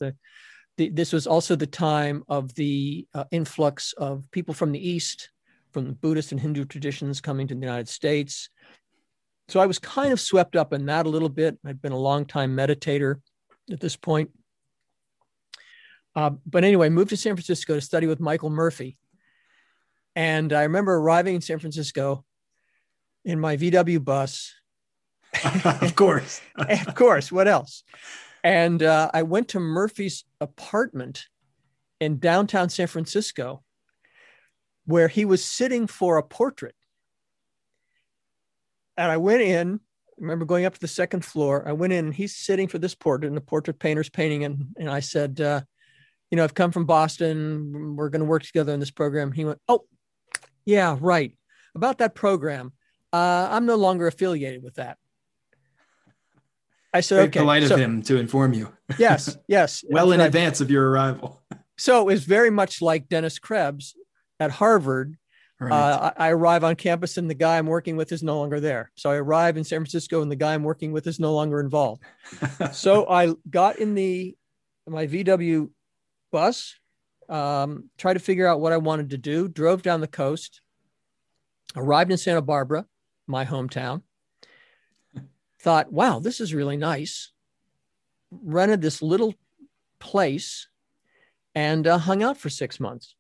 This was also the time of the influx of people from the East, from the Buddhist and Hindu traditions coming to the United States. So I was kind of swept up in that a little bit. I'd been a longtime meditator at this point. But anyway, moved to San Francisco to study with Michael Murphy. And I remember arriving in San Francisco in my VW bus. Of course. Of course. What else? And I went to Murphy's apartment in downtown San Francisco, where he was sitting for a portrait. And I went in, I remember going up to the second floor. I went in and he's sitting for this portrait and the portrait painter's painting. And I said, I've come from Boston. We're going to work together in this program. He went, oh, yeah, right. About that program. I'm no longer affiliated with that. I said, okay. Very polite of him to inform you. Yes, yes. Well in advance of your arrival. So it was very much like Dennis Krebs at Harvard. Right. I arrive on campus and the guy I'm working with is no longer there. So I arrive in San Francisco and the guy I'm working with is no longer involved. So I got in my VW bus, tried to figure out what I wanted to do, drove down the coast, arrived in Santa Barbara, my hometown. Thought, wow, this is really nice. Rented this little place and hung out for 6 months.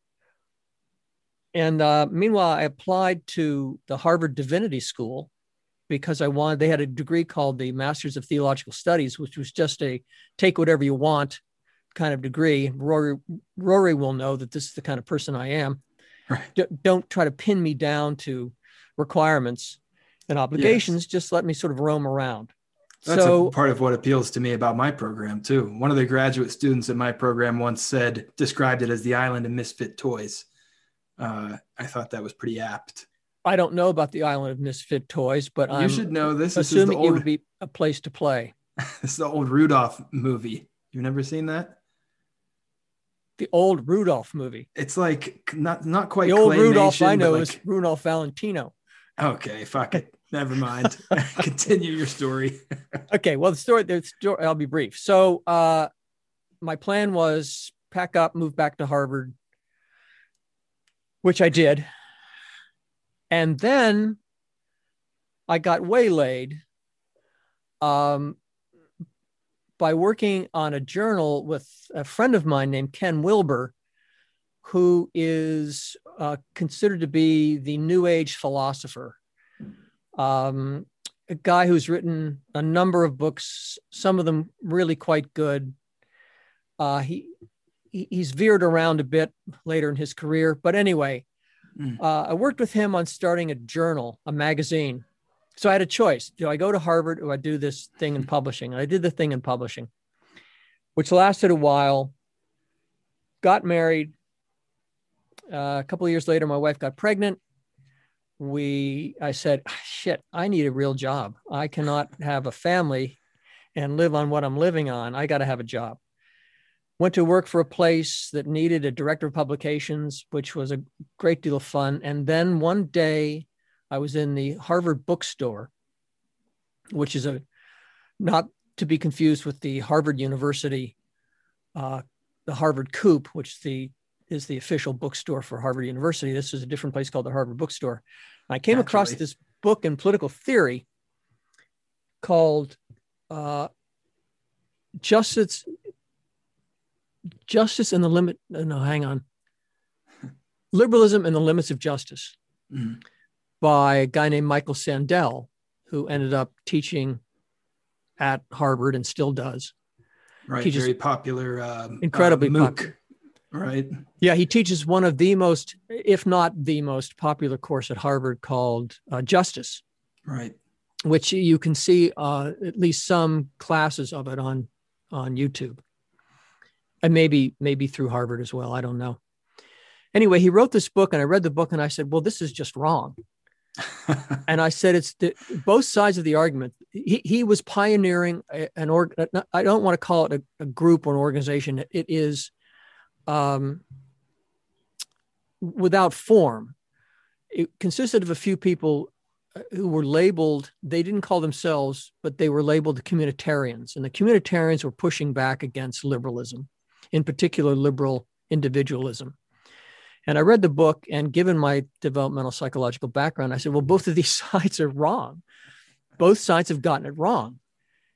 And meanwhile, I applied to the Harvard Divinity School because they had a degree called the Masters of Theological Studies, which was just a take whatever you want kind of degree. And Rory will know that this is the kind of person I am. Right. Don't try to pin me down to requirements and obligations, yes. Just let me sort of roam around. That's part of what appeals to me about my program too. One of the graduate students at my program once described it as the island of misfit toys. I thought that was pretty apt. I don't know about the island of misfit toys, but you should know this. Assuming it would be a place to play. This is the old Rudolph movie. You've never seen that? The old Rudolph movie. It's like not quite. The old Rudolph I know is Rudolph Valentino. Okay, fuck it. Never mind. Continue your story. Okay, well, the story, I'll be brief. So my plan was pack up, move back to Harvard, which I did. And then I got waylaid by working on a journal with a friend of mine named Ken Wilber, who is considered to be the New Age philosopher, a guy who's written a number of books, some of them really quite good. He's veered around a bit later in his career, but anyway, I worked with him on starting a journal, a magazine. So I had a choice. Do I go to Harvard or do I do this thing in publishing? And I did the thing in publishing, which lasted a while, got married. A couple of years later, my wife got pregnant. I said, shit, I need a real job. I cannot have a family and live on what I'm living on. I got to have a job. Went to work for a place that needed a director of publications, which was a great deal of fun. And then one day I was in the Harvard bookstore, which is not to be confused with the Harvard University, the Harvard Coop, which is the official bookstore for Harvard University. This is a different place called the Harvard Bookstore. And I came across this book in political theory called Justice and the Limit. No, hang on. Liberalism and the Limits of Justice by a guy named Michael Sandel, who ended up teaching at Harvard and still does. Right. Teaches, very popular. Incredibly popular. Right. Yeah. He teaches one of the most, if not the most popular course at Harvard called Justice. Right. Which you can see at least some classes of it on YouTube. And maybe through Harvard as well. I don't know. Anyway, he wrote this book and I read the book and I said, well, this is just wrong. And I said, it's both sides of the argument. He was pioneering I don't want to call it a group or an organization. It is without form. It consisted of a few people who were labeled, they didn't call themselves, but they were labeled the communitarians. And the communitarians were pushing back against liberalism, in particular, liberal individualism. And I read the book, and given my developmental psychological background, I said, well, both of these sides are wrong. Both sides have gotten it wrong.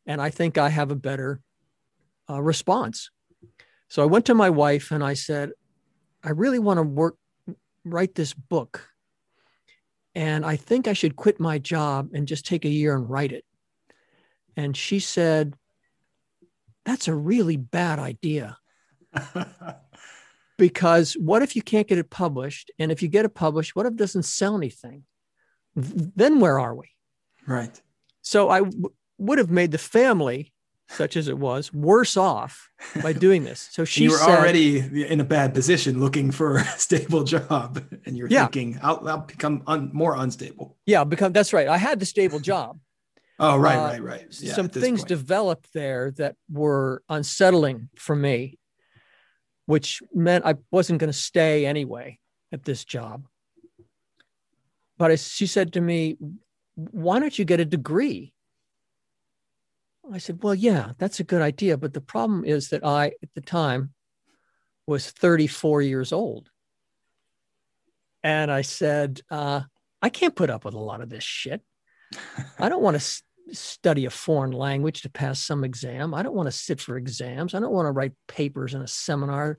And I think I have a better response. So I went to my wife and I said, I really want to write this book. And I think I should quit my job and just take a year and write it. And she said, that's a really bad idea. Because what if you can't get it published? And if you get it published, what if it doesn't sell anything? Then where are we? Right. So I would have made the family, such as it was, worse off by doing this. So she said, already in a bad position looking for a stable job. And you're thinking, I'll become more unstable. Yeah, that's right. I had the stable job. Oh, right. Yeah, some things developed there that were unsettling for me, which meant I wasn't going to stay anyway at this job. But she said to me, why don't you get a degree? I said, well, yeah, that's a good idea. But the problem is that I, at the time, was 34 years old. And I said, I can't put up with a lot of this shit. I don't want to study a foreign language to pass some exam. I don't want to sit for exams. I don't want to write papers in a seminar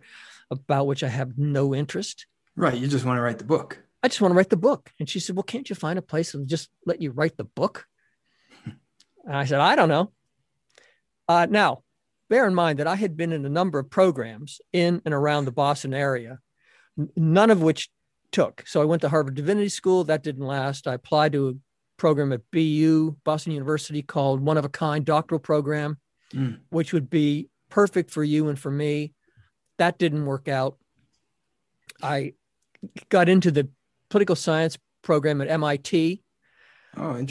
about which I have no interest. Right. You just want to write the book. I just want to write the book. And she said, well, can't you find a place that'll just let you write the book? And I said, I don't know. Now, bear in mind that I had been in a number of programs in and around the Boston area, none of which took. So I went to Harvard Divinity School. That didn't last. I applied to a program at BU, Boston University, called One of a Kind Doctoral Program, which would be perfect for you and for me. That didn't work out. I got into the political science program at MIT,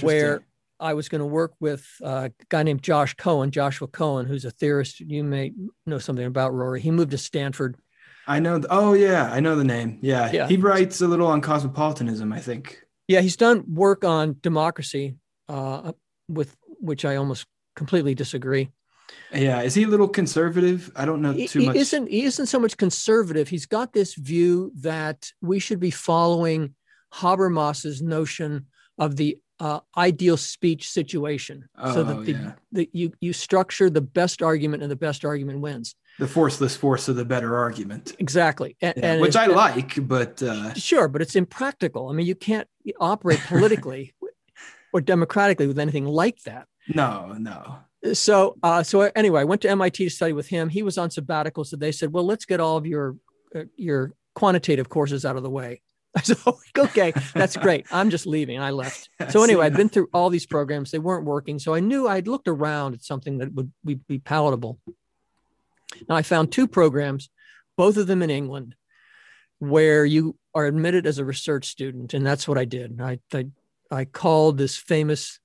where I was going to work with a guy named Joshua Cohen, who's a theorist you may know something about, Rory. He moved to Stanford. I know. I know the name. Yeah. He writes a little on cosmopolitanism, I think. Yeah, he's done work on democracy, with which I almost completely disagree. Yeah, is he a little conservative? I don't know too much. He isn't so much conservative. He's got this view that we should be following Habermas's notion of the ideal speech situation, so that you structure the best argument and the best argument wins. The forceless force of the better argument. Exactly. And which I like, but... Sure, but it's impractical. I mean, you can't operate politically or democratically with anything like that. No. So anyway, I went to MIT to study with him. He was on sabbatical, so they said, well, let's get all of your quantitative courses out of the way. I said, okay, that's great. I'm just leaving. I left. So anyway, I'd been through all these programs. They weren't working. So I knew I'd looked around at something that would be palatable. Now, I found two programs, both of them in England, where you are admitted as a research student. And that's what I did. I called this famous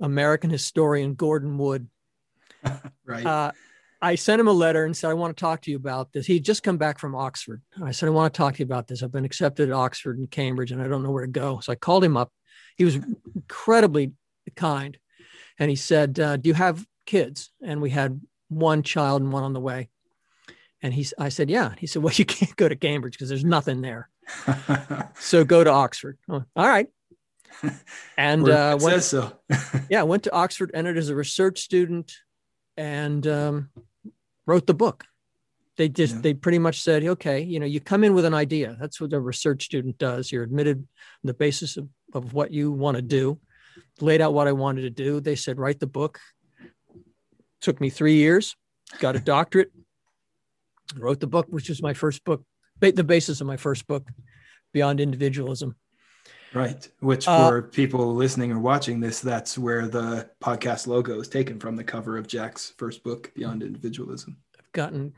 American historian, Gordon Wood. Right. I sent him a letter and said, I want to talk to you about this. He'd just come back from Oxford. I said, I want to talk to you about this. I've been accepted at Oxford and Cambridge, and I don't know where to go. So I called him up. He was incredibly kind. And he said, do you have kids? And we had one child and one on the way. And I said, yeah. He said, well, you can't go to Cambridge because there's nothing there. So go to Oxford. Oh, all right. And went to Oxford, entered as a research student, and wrote the book. They pretty much said, okay, you come in with an idea. That's what a research student does. You're admitted on the basis of what you want to do. Laid out what I wanted to do. They said, write the book. Took me 3 years, got a doctorate, wrote the book, which was my first book, the basis of my first book, Beyond Individualism. Right, which for people listening or watching this, that's where the podcast logo is taken from, the cover of Jack's first book, Beyond Individualism. I've gotten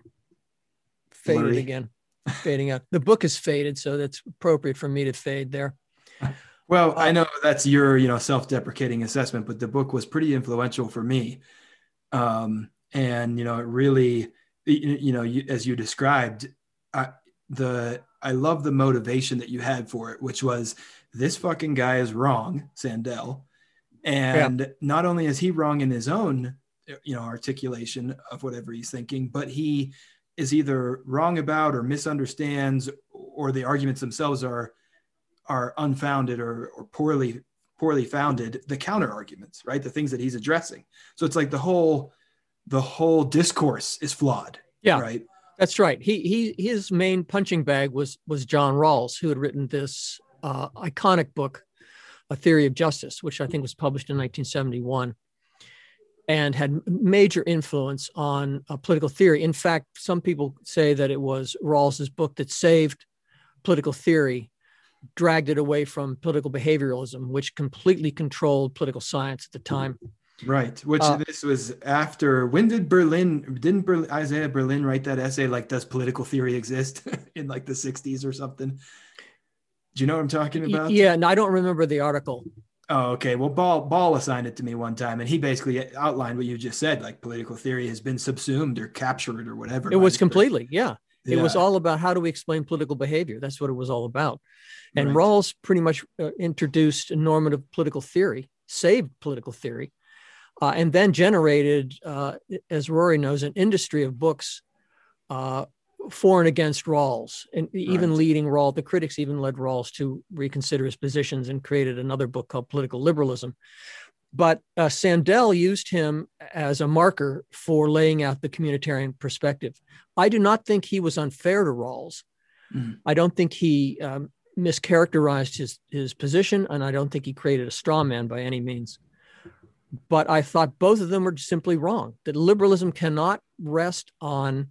faded blurry. Again, fading out. The book is faded, so that's appropriate for me to fade there. Well, I know that's your self-deprecating assessment, but the book was pretty influential for me. It really, as you described, I love the motivation that you had for it, which was this fucking guy is wrong, Sandel. And not only is he wrong in his own, articulation of whatever he's thinking, but he is either wrong about or misunderstands, or the arguments themselves are unfounded or poorly founded, the counter arguments, right? The things that he's addressing. So it's like the whole discourse is flawed. Yeah, right. That's right. His main punching bag was John Rawls, who had written this iconic book, A Theory of Justice, which I think was published in 1971, and had major influence on political theory. In fact, some people say that it was Rawls's book that saved political theory, dragged it away from political behavioralism, which completely controlled political science at the time. Right. Which this was after, when didn't Isaiah Berlin write that essay, like, does political theory exist in like the 60s or something? Do you know what I'm talking about? Yeah. No, I don't remember the article. Oh, okay. Well, Ball assigned it to me one time, and he basically outlined what you just said, like political theory has been subsumed or captured or whatever. It was completely. Yeah. It was all about how do we explain political behavior. That's what it was all about. And right. Rawls pretty much introduced normative political theory, saved political theory, and then generated, as Rory knows, an industry of books for and against Rawls. And even leading Rawls, the critics even led Rawls to reconsider his positions and created another book called Political Liberalism. But Sandel used him as a marker for laying out the communitarian perspective. I do not think he was unfair to Rawls. Mm. I don't think he mischaracterized his position, and I don't think he created a straw man by any means. But I thought both of them were simply wrong, that liberalism cannot rest on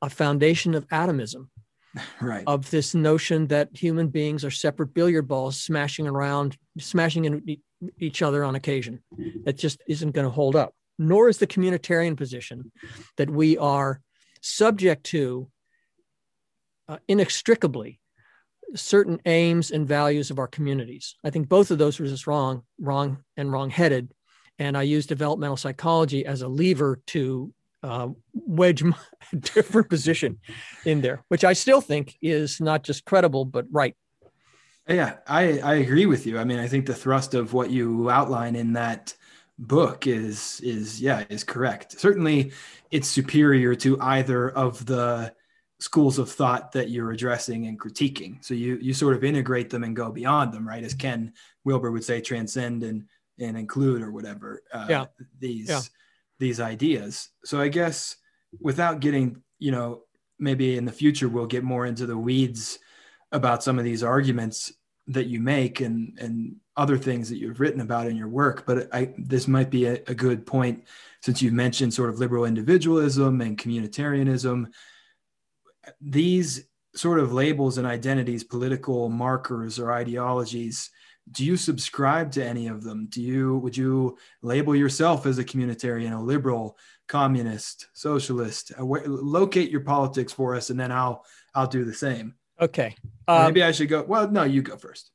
a foundation of atomism, right? Of this notion that human beings are separate billiard balls smashing into each other on occasion. That just isn't going to hold up. Nor is the communitarian position that we are subject to inextricably certain aims and values of our communities. I think both of those were just wrong and wrong-headed. And I use developmental psychology as a lever to wedge my different position in there, which I still think is not just credible, but right. Yeah, I agree with you. I mean, I think the thrust of what you outline in that book is correct. Certainly, it's superior to either of the schools of thought that you're addressing and critiquing. So you sort of integrate them and go beyond them, right? As Ken Wilber would say, transcend and include or whatever these ideas. So I guess without getting, maybe in the future we'll get more into the weeds about some of these arguments that you make and other things that you've written about in your work. But this might be a good point, since you mentioned sort of liberal individualism and communitarianism. These sort of labels and identities, political markers or ideologies, do you subscribe to any of them? Would you label yourself as a communitarian, a liberal, communist, socialist? Locate your politics for us, and then I'll do the same. Okay. Maybe I should go. Well, no, you go first.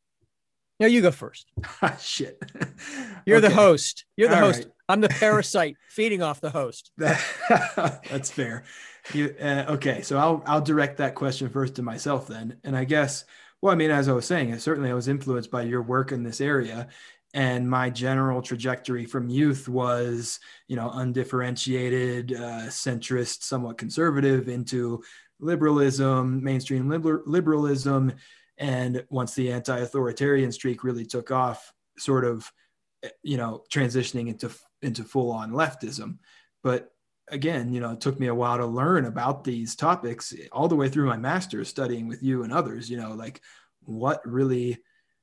No, you go first. Shit. You're okay. The host. You're the host. Right. I'm the parasite feeding off the host. That's fair. Okay. So I'll direct that question first to myself then. And I guess, as I was saying, certainly I was influenced by your work in this area, and my general trajectory from youth was, undifferentiated, centrist, somewhat conservative, into liberalism, mainstream liberalism. And once the anti-authoritarian streak really took off, sort of, transitioning into full-on leftism. But again, it took me a while to learn about these topics, all the way through my master's, studying with you and others, what really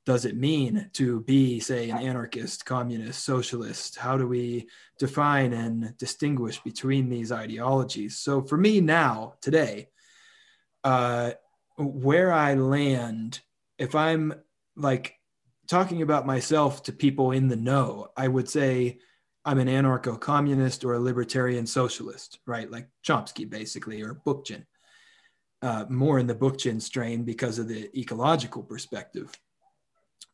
does it mean to be, say, an anarchist, communist, socialist? How do we define and distinguish between these ideologies? So for me now, today, where I land, if I'm like talking about myself to people in the know, I would say I'm an anarcho-communist or a libertarian socialist, right? Like Chomsky, basically, or Bookchin, more in the Bookchin strain because of the ecological perspective.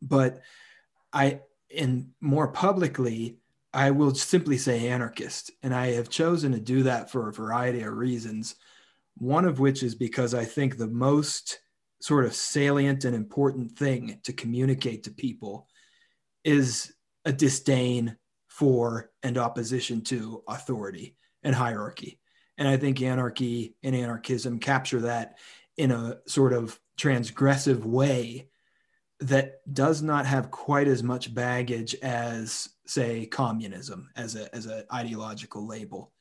But more publicly, I will simply say anarchist. And I have chosen to do that for a variety of reasons. One of which is because I think the most sort of salient and important thing to communicate to people is a disdain for and opposition to authority and hierarchy. And I think anarchy and anarchism capture that in a sort of transgressive way that does not have quite as much baggage as, say, communism as an ideological label.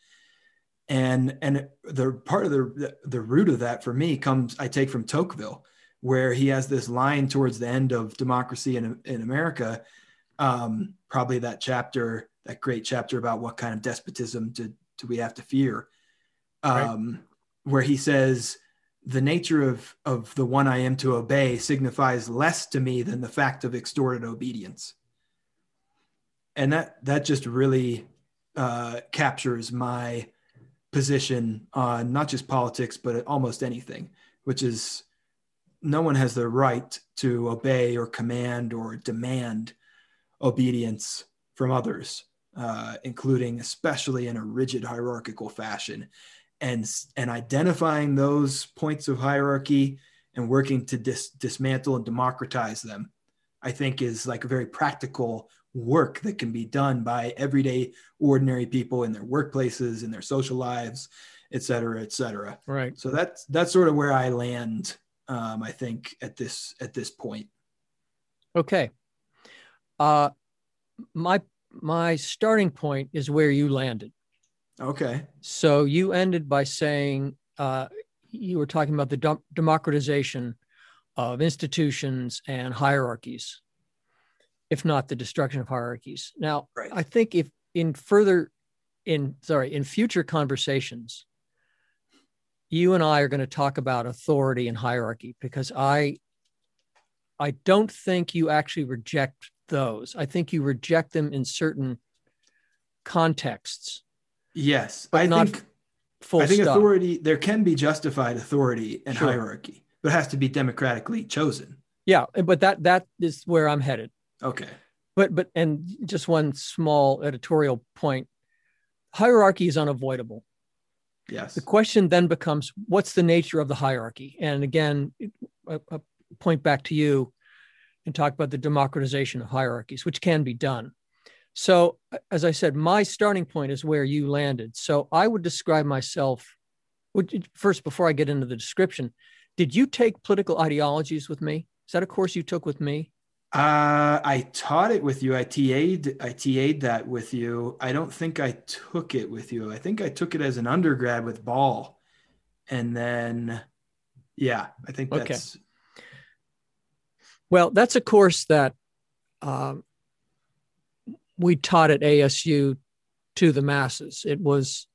And the part of the root of that for me comes, I take from Tocqueville, where he has this line towards the end of Democracy in America, probably that great chapter about what kind of despotism do we have to fear, right. Where he says, the nature of the one I am to obey signifies less to me than the fact of extorted obedience. And that just really captures my position on not just politics, but almost anything, which is no one has the right to obey or command or demand obedience from others, including especially in a rigid hierarchical fashion. And identifying those points of hierarchy and working to dismantle and democratize them, I think, is like a very practical work that can be done by everyday ordinary people in their workplaces, in their social lives, et cetera, et cetera. Right. So that's sort of where I land, I think, at this point. Okay. My starting point is where you landed. Okay. So you ended by saying you were talking about the democratization of institutions and hierarchies, if not the destruction of hierarchies. Now, right. I think if in future conversations, you and I are going to talk about authority and hierarchy, because I don't think you actually reject those. I think you reject them in certain contexts. Yes, but I think authority, there can be justified authority and sure. Hierarchy, but it has to be democratically chosen. Yeah, but that is where I'm headed. Okay. But and just one small editorial point, hierarchy is unavoidable. Yes. The question then becomes, what's the nature of the hierarchy? And again, a point back to you, and talk about the democratization of hierarchies, which can be done. So, as I said, my starting point is where you landed. So I would describe myself, first, before I get into the description, did you take political ideologies with me? Is that a course you took with me? I taught it with you. I TA'd that with you. I don't think I took it with you. I think I took it as an undergrad with Ball. And then, yeah, I think that's... Okay. Well, that's a course that... we taught at ASU to the masses. It was,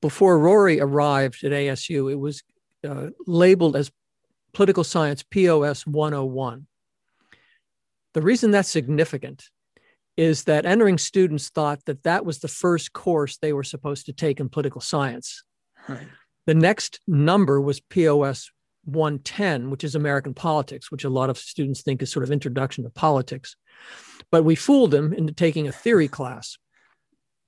before Rory arrived at ASU, it was labeled as Political Science POS 101. The reason that's significant is that entering students thought that that was the first course they were supposed to take in political science. Right. The next number was POS 110, which is American politics, which a lot of students think is sort of introduction to politics. But we fooled them into taking a theory class.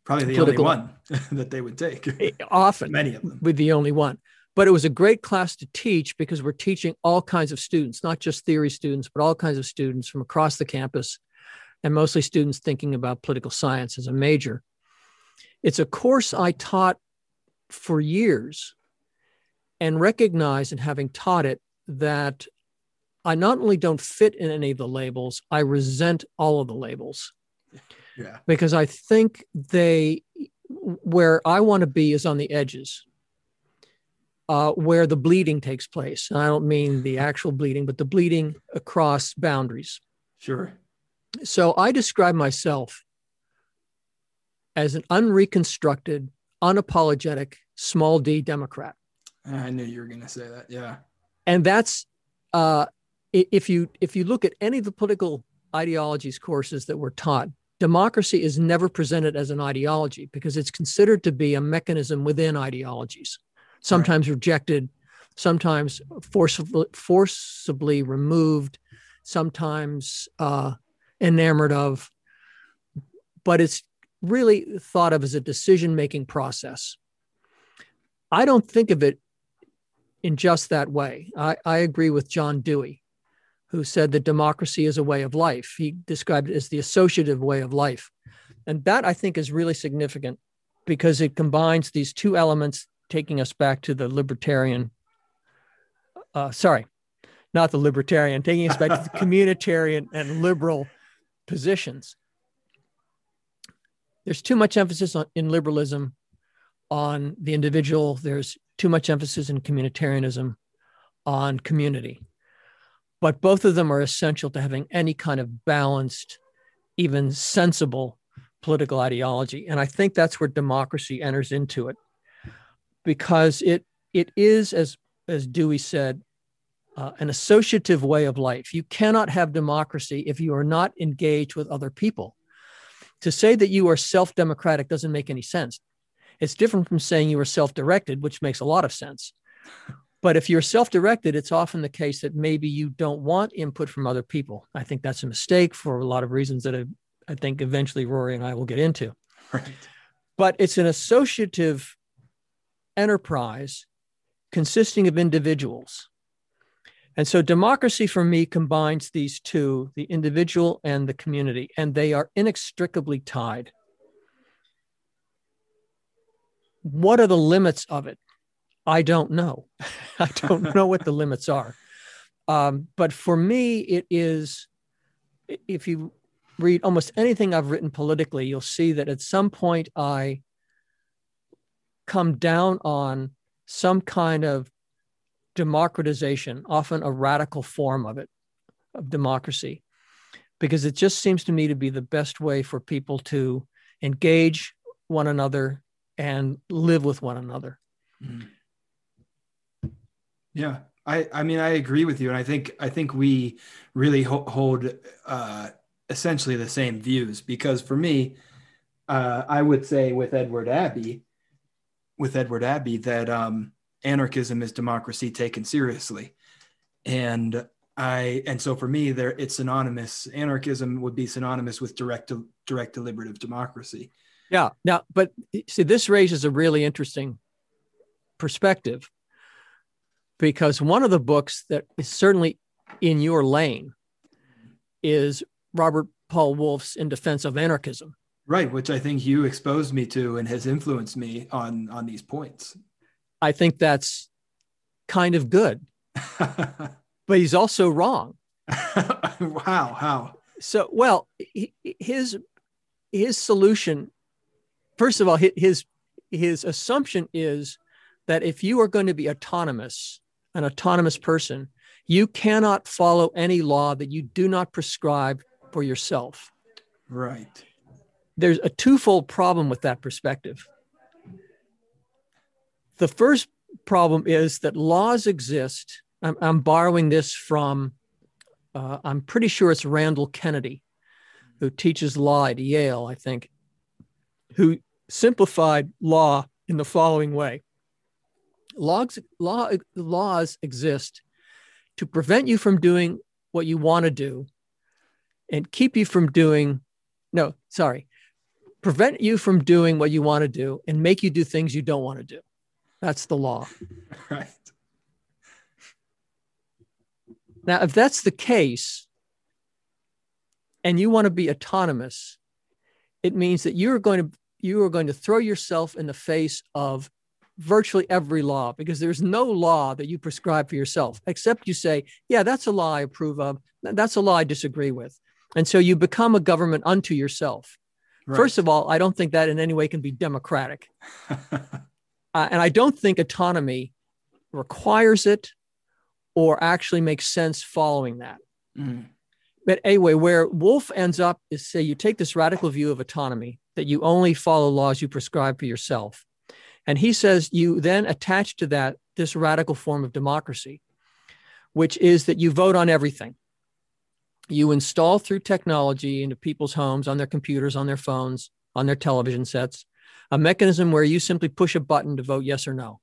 Probably the only one that they would take. Often. Many of them. With the only one. But it was a great class to teach because we're teaching all kinds of students, not just theory students, but all kinds of students from across the campus, and mostly students thinking about political science as a major. It's a course I taught for years and recognized in having taught it that I not only don't fit in any of the labels, I resent all of the labels. Yeah. Because I think where I want to be is on the edges, where the bleeding takes place. And I don't mean the actual bleeding, but the bleeding across boundaries. Sure. So I describe myself as an unreconstructed, unapologetic, small d Democrat. I knew you were going to say that. Yeah. And that's, if you look at any of the political ideologies courses that were taught, democracy is never presented as an ideology because it's considered to be a mechanism within ideologies, sometimes right. rejected, sometimes forcibly removed, sometimes enamored of, but it's really thought of as a decision-making process. I don't think of it in just that way. I agree with John Dewey, who said that democracy is a way of life. He described it as the associative way of life. And that, I think, is really significant because it combines these two elements, taking us back to the libertarian, taking us back to the communitarian and liberal positions. There's too much emphasis in liberalism on the individual. There's too much emphasis in communitarianism on community, but both of them are essential to having any kind of balanced, even sensible political ideology. And I think that's where democracy enters into it because it is, as Dewey said, an associative way of life. You cannot have democracy if you are not engaged with other people. To say that you are self-democratic doesn't make any sense. It's different from saying you are self-directed, which makes a lot of sense. But if you're self-directed, it's often the case that maybe you don't want input from other people. I think that's a mistake for a lot of reasons that I think eventually Rory and I will get into. Right. But it's an associative enterprise consisting of individuals. And so democracy for me combines these two, the individual and the community, and they are inextricably tied. What are the limits of it? I don't know. I don't know what the limits are. But for me, it is, if you read almost anything I've written politically, you'll see that at some point I come down on some kind of democratization, often a radical form of it, of democracy, because it just seems to me to be the best way for people to engage one another and live with one another. Yeah, I mean, I agree with you. And I think we really hold essentially the same views because for me, I would say with Edward Abbey that anarchism is democracy taken seriously. And so for me there, it's synonymous. Anarchism would be synonymous with direct deliberative democracy. Yeah. Now, but see, this raises a really interesting perspective because one of the books that is certainly in your lane is Robert Paul Wolfe's In Defense of Anarchism. Right, which I think you exposed me to and has influenced me on these points. I think that's kind of good, but he's also wrong. Wow, how? So, well, his solution, first of all, his assumption is that if you are going to be autonomous, an autonomous person, you cannot follow any law that you do not prescribe for yourself. Right. There's a twofold problem with that perspective. The first problem is that laws exist. I'm borrowing this from, I'm pretty sure it's Randall Kennedy, who teaches law at Yale, I think, who simplified law in the following way. Laws exist to prevent you from doing what you want to do and keep you from doing, no, sorry, prevent you from doing what you want to do and make you do things you don't want to do. That's the law. Right. Now, if that's the case and you want to be autonomous, it means that you are going to throw yourself in the face of virtually every law, because there's no law that you prescribe for yourself, except you say, yeah, that's a law I approve of. That's a law I disagree with. And so you become a government unto yourself. Right. First of all, I don't think that in any way can be democratic. And I don't think autonomy requires it or actually makes sense following that. Mm. But anyway, where Wolf ends up is, say, you take this radical view of autonomy that you only follow laws you prescribe for yourself. And he says you then attach to that this radical form of democracy, which is that you vote on everything. You install through technology into people's homes, on their computers, on their phones, on their television sets, a mechanism where you simply push a button to vote yes or no.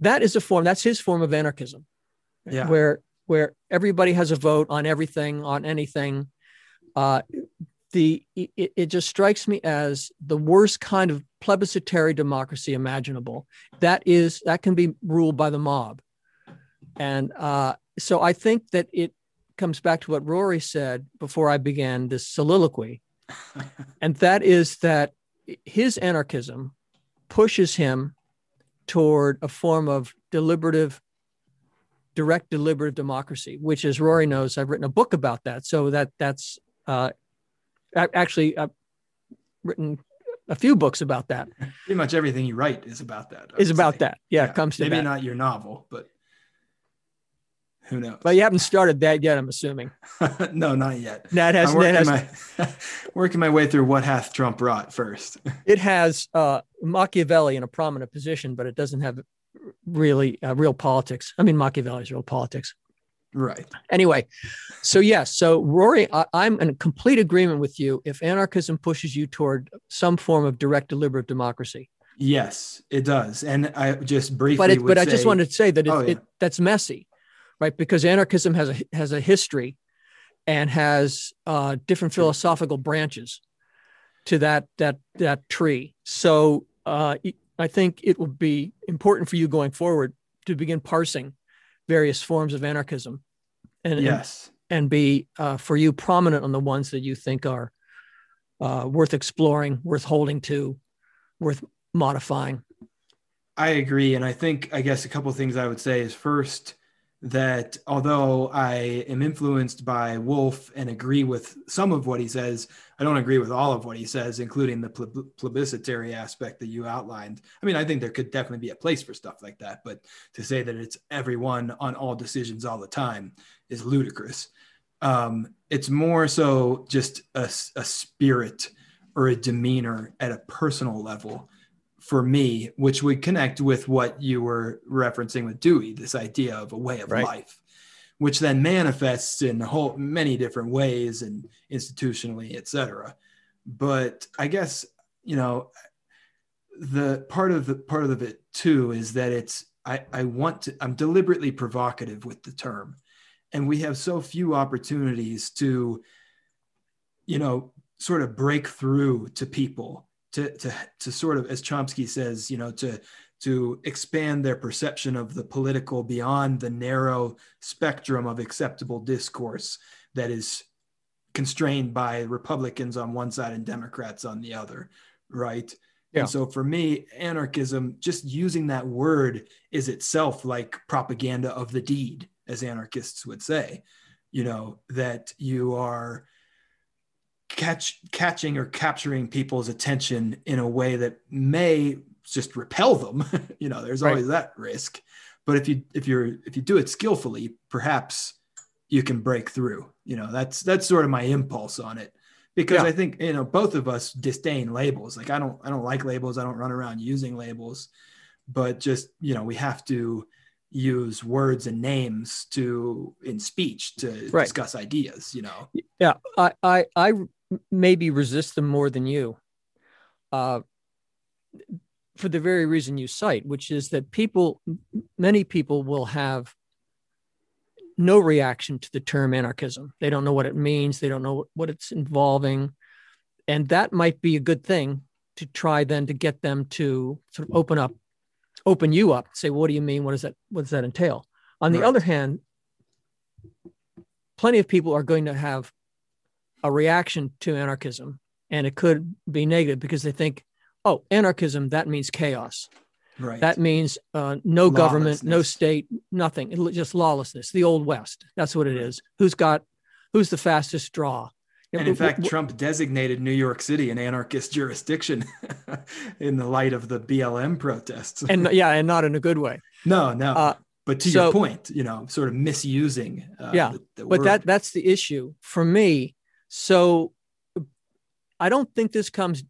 That is a form, that's his form of anarchism, yeah. Where everybody has a vote on everything, on anything. It just strikes me as the worst kind of plebiscitary democracy imaginable. That can be ruled by the mob. And so I think that it comes back to what Rory said before I began this soliloquy. And that is that his anarchism pushes him toward a form of direct deliberative democracy, which, as Rory knows, I've written a book about that. So that's... Actually, I've written a few books about that. Pretty much everything you write is about that. Yeah, yeah, it comes to maybe that. Maybe not your novel, but who knows? But you haven't started that yet, I'm assuming. No, not yet. That has. Working my way through What Hath Trump Wrought first. It has Machiavelli in a prominent position, but it doesn't have really real politics. I mean, Machiavelli's real politics. Right. Anyway, so yes. So Rory, I'm in complete agreement with you. If anarchism pushes you toward some form of direct deliberative democracy. Yes, it does. And I just briefly I just wanted to say that that's messy, right? Because anarchism has a history and has different philosophical branches to that tree. So I think it will be important for you going forward to begin parsing various forms of anarchism and be for you prominent on the ones that you think are worth exploring, worth holding to, worth modifying. I agree. And I think, I guess a couple of things I would say is first, that although I am influenced by Wolf and agree with some of what he says, I don't agree with all of what he says, including the plebiscitary aspect that you outlined. I mean, I think there could definitely be a place for stuff like that, but to say that it's everyone on all decisions all the time is ludicrous. It's more so just a spirit or a demeanor at a personal level for me, which would connect with what you were referencing with Dewey, this idea of a way of life, which then manifests in many different ways and institutionally, et cetera. But I guess, the part of it too, is that I'm deliberately provocative with the term. And we have so few opportunities to, sort of break through to people, to sort of, as Chomsky says, to expand their perception of the political beyond the narrow spectrum of acceptable discourse that is constrained by Republicans on one side and Democrats on the other, right? Yeah. And so for me, anarchism, just using that word is itself like propaganda of the deed, as anarchists would say, you know, that you are capturing people's attention in a way that may just repel them. You know, there's always that risk. But if you do it skillfully, perhaps you can break through. You know, that's sort of my impulse on it. Because I think, you know, both of us disdain labels. Like I don't like labels. I don't run around using labels, but just, you know, we have to use words and names to in speech to discuss ideas, you know? Yeah. I maybe resist them more than you, for the very reason you cite, which is that many people will have no reaction to the term anarchism. They don't know what it means. They don't know what it's involving. And that might be a good thing to try then to get them to sort of open you up, say, what do you mean? What does that entail? On the other hand, plenty of people are going to have a reaction to anarchism, and it could be negative because they think, oh, anarchism, that means chaos. Right. That means no government, no state, nothing. Just lawlessness. The old West. That's what it is. Who's the fastest draw? And in fact, Trump designated New York City an anarchist jurisdiction in the light of the BLM protests. and not in a good way. No. But to your point, you know, sort of misusing. The word. But that's the issue for me. So I don't think this comes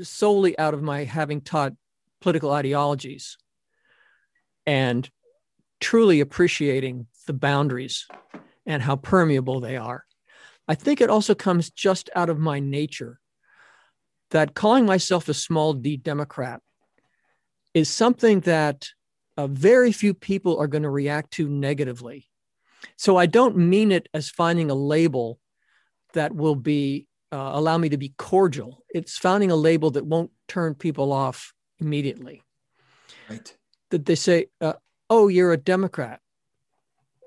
solely out of my having taught political ideologies and truly appreciating the boundaries and how permeable they are. I think it also comes just out of my nature that calling myself a small D Democrat is something that very few people are going to react to negatively. So I don't mean it as finding a label that will be allow me to be cordial. It's finding a label that won't turn people off immediately. Right. That they say, oh, you're a Democrat.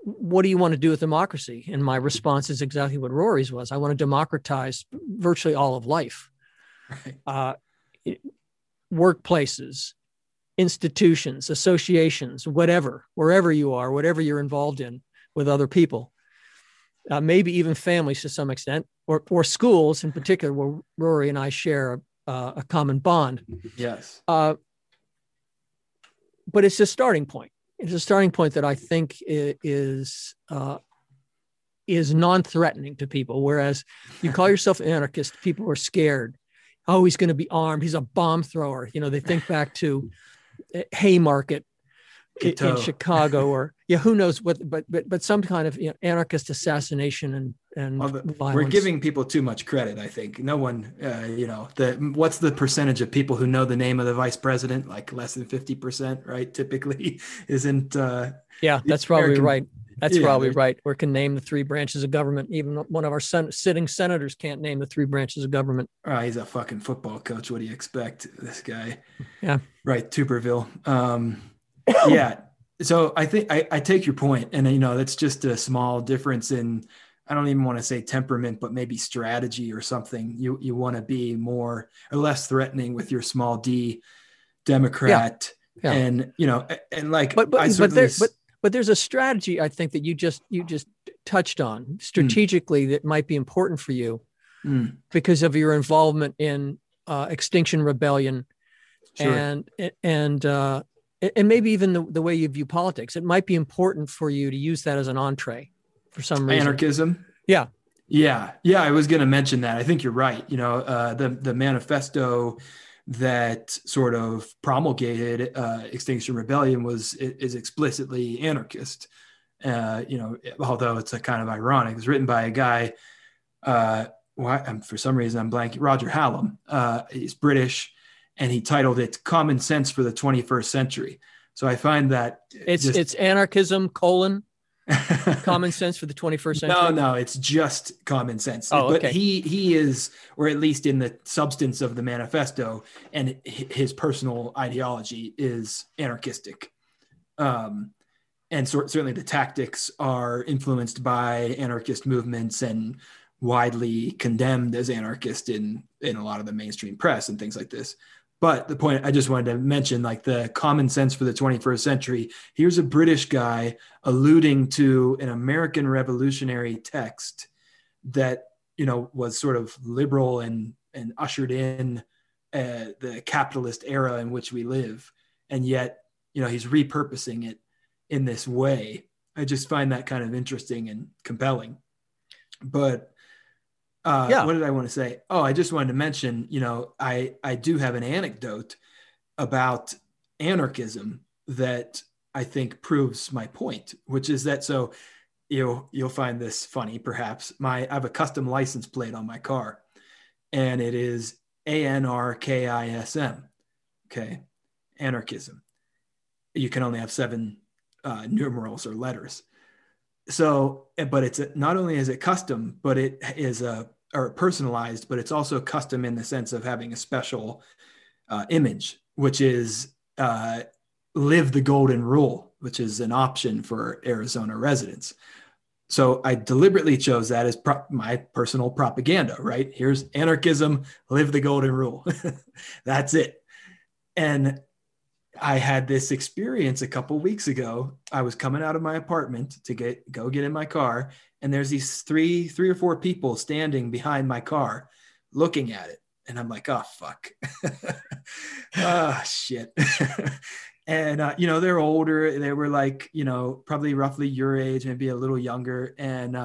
What do you want to do with democracy? And my response is exactly what Rory's was. I want to democratize virtually all of life. Right. Workplaces, institutions, associations, whatever, wherever you are, whatever you're involved in with other people, maybe even families to some extent, or schools in particular, where Rory and I share a common bond. Yes. But it's a starting point. It's a starting point that I think is non-threatening to people. Whereas you call yourself an anarchist, people are scared. Oh, he's going to be armed. He's a bomb thrower. You know, they think back to Haymarket in Chicago, or who knows what? But some kind of anarchist assassination and violence. We're giving people too much credit, I think. No one, what's the percentage of people who know the name of the vice president? Like less than 50%, right? Typically isn't. That's probably right. That's probably right. Or can name the three branches of government. Even one of our sitting senators can't name the three branches of government. He's a fucking football coach. What do you expect? This guy. Yeah. Right. Tuberville. So I think I take your point. And, you know, that's just a small difference in, I don't even want to say temperament, but maybe strategy or something. You want to be more or less threatening with your small D Democrat. Yeah. And, you know, and like, but there's a strategy, I think, that you just touched on strategically that might be important for you because of your involvement in Extinction Rebellion. Sure. And maybe even the way you view politics. It might be important for you to use that as an entree. For some reason. Anarchism? Yeah. I was going to mention that. I think you're right. You know, the manifesto that sort of promulgated Extinction Rebellion is explicitly anarchist. You know, although it's a kind of ironic. It's written by a guy. For some reason I'm blanking. Roger Hallam. He's British, and he titled it "Common Sense for the 21st Century." So I find that it's anarchism: Common Sense for the 21st Century? No, it's just Common Sense. Oh, okay. But he is, or at least in the substance of the manifesto, and his personal ideology is anarchistic. And certainly the tactics are influenced by anarchist movements and widely condemned as anarchist in a lot of the mainstream press and things like this. But the point I just wanted to mention, like the Common Sense for the 21st Century, here's a British guy alluding to an American revolutionary text that, you know, was sort of liberal and ushered in the capitalist era in which we live. And yet, you know, he's repurposing it in this way. I just find that kind of interesting and compelling. But what did I want to say? Oh, I just wanted to mention, you know, I do have an anecdote about anarchism that I think proves my point, which is that, so you'll find this funny, perhaps. I have a custom license plate on my car, and it is ANRKISM. Okay, anarchism. You can only have 7 numerals or letters. So, but it's not only is it custom, but it is personalized, but it's also custom in the sense of having a special image, which is live the golden rule, which is an option for Arizona residents. So I deliberately chose that as my personal propaganda, right? Here's anarchism, live the golden rule. That's it. And I had this experience a couple weeks ago. I was coming out of my apartment to get in my car, and there's these three or four people standing behind my car looking at it. And I'm like, oh, fuck. Oh, shit. And, you know, they're older. They were like, you know, probably roughly your age, maybe a little younger. And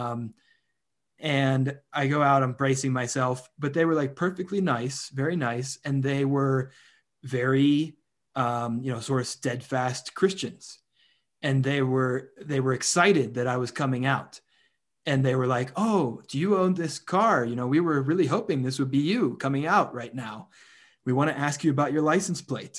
I go out, I'm bracing myself, but they were like perfectly nice, very nice. And they were very... you know, sort of steadfast Christians. And they were excited that I was coming out. And they were like, oh, do you own this car? You know, we were really hoping this would be you coming out right now. We want to ask you about your license plate.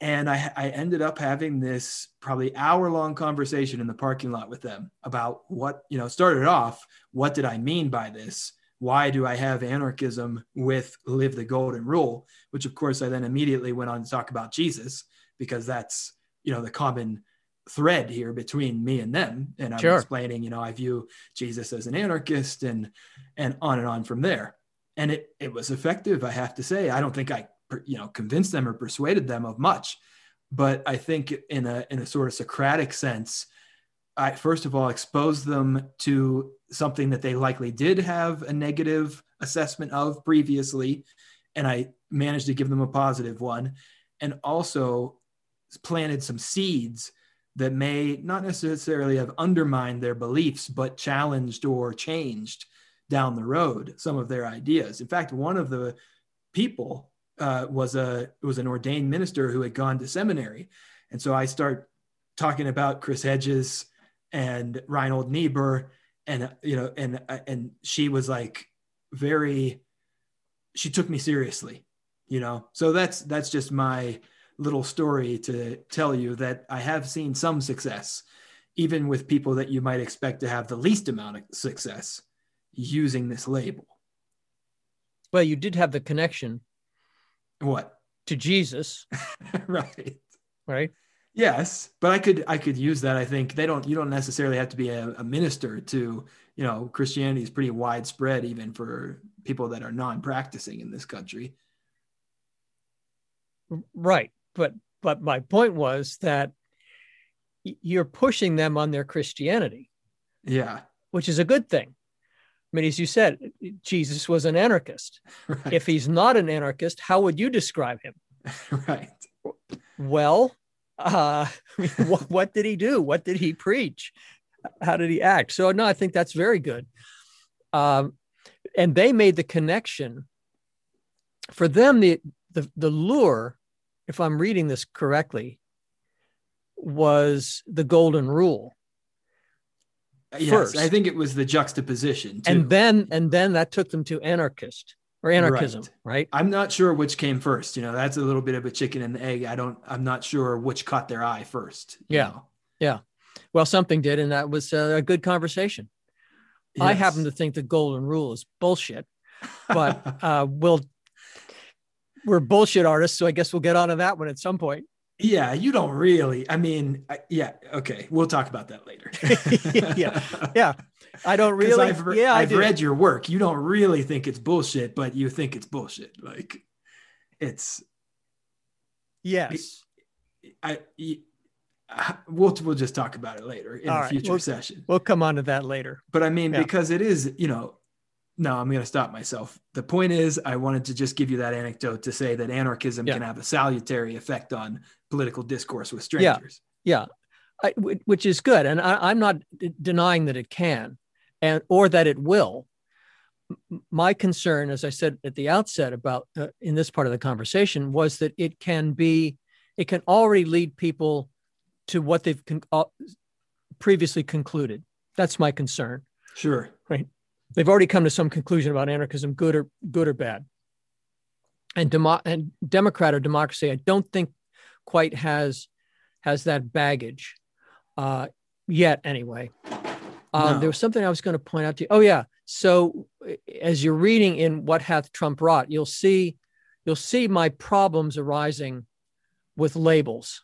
And I ended up having this probably hour-long conversation in the parking lot with them about what, you know, started off, what did I mean by this? Why do I have anarchism with live the golden rule? Which of course I then immediately went on to talk about Jesus, because that's, you know, the common thread here between me and them. And I'm explaining, you know, I view Jesus as an anarchist and on from there. And it was effective. I have to say, I don't think I, you know, convinced them or persuaded them of much, but I think in a sort of Socratic sense, I first of all exposed them to something that they likely did have a negative assessment of previously, and I managed to give them a positive one, and also planted some seeds that may not necessarily have undermined their beliefs, but challenged or changed down the road some of their ideas. In fact, one of the people was an ordained minister who had gone to seminary, and so I start talking about Chris Hedges and Reinhold Niebuhr, and, you know, and she was like she took me seriously, you know? So that's just my little story to tell you that I have seen some success, even with people that you might expect to have the least amount of success using this label. Well, you did have the connection. What? To Jesus. Right. Right. Yes, but I could use that. I think you don't necessarily have to be a minister to, you know, Christianity is pretty widespread even for people that are non-practicing in this country. Right. But my point was that you're pushing them on their Christianity. Yeah. Which is a good thing. I mean, as you said, Jesus was an anarchist. Right. If he's not an anarchist, how would you describe him? Right. Well, what did he do? What did he preach? How did he act? So no, I think that's very good. And they made the connection. For them, the lure, if I'm reading this correctly, was the golden rule. Yes, first. I think it was the juxtaposition too. And then that took them to anarchist. Or anarchism, right? I'm not sure which came first. You know, that's a little bit of a chicken and egg. I'm not sure which caught their eye first. Yeah. You know? Yeah. Well, something did, and that was a good conversation. Yes. I happen to think the golden rule is bullshit, but we're bullshit artists, so I guess we'll get onto that one at some point. Yeah, you don't really. I mean, yeah, okay, we'll talk about that later. yeah, I don't really. I've read your work. You don't really think it's bullshit, but you think it's bullshit. Like, it's. Yes. We'll just talk about it later in a future session. We'll come on to that later. But I mean, because it is, no, I'm going to stop myself. The point is, I wanted to just give you that anecdote to say that anarchism can have a salutary effect on political discourse with strangers. Which is good. And I'm not denying that it can or that it will. My concern, as I said at the outset about in this part of the conversation, was that it can already lead people to what they've previously concluded. That's my concern. Sure. Right. They've already come to some conclusion about anarchism, good or bad. And Democrat or democracy, I don't think quite has that baggage yet. Anyway, no. There was something I was going to point out to you. Oh yeah. So as you're reading in What Hath Trump Wrought, you'll see my problems arising with labels.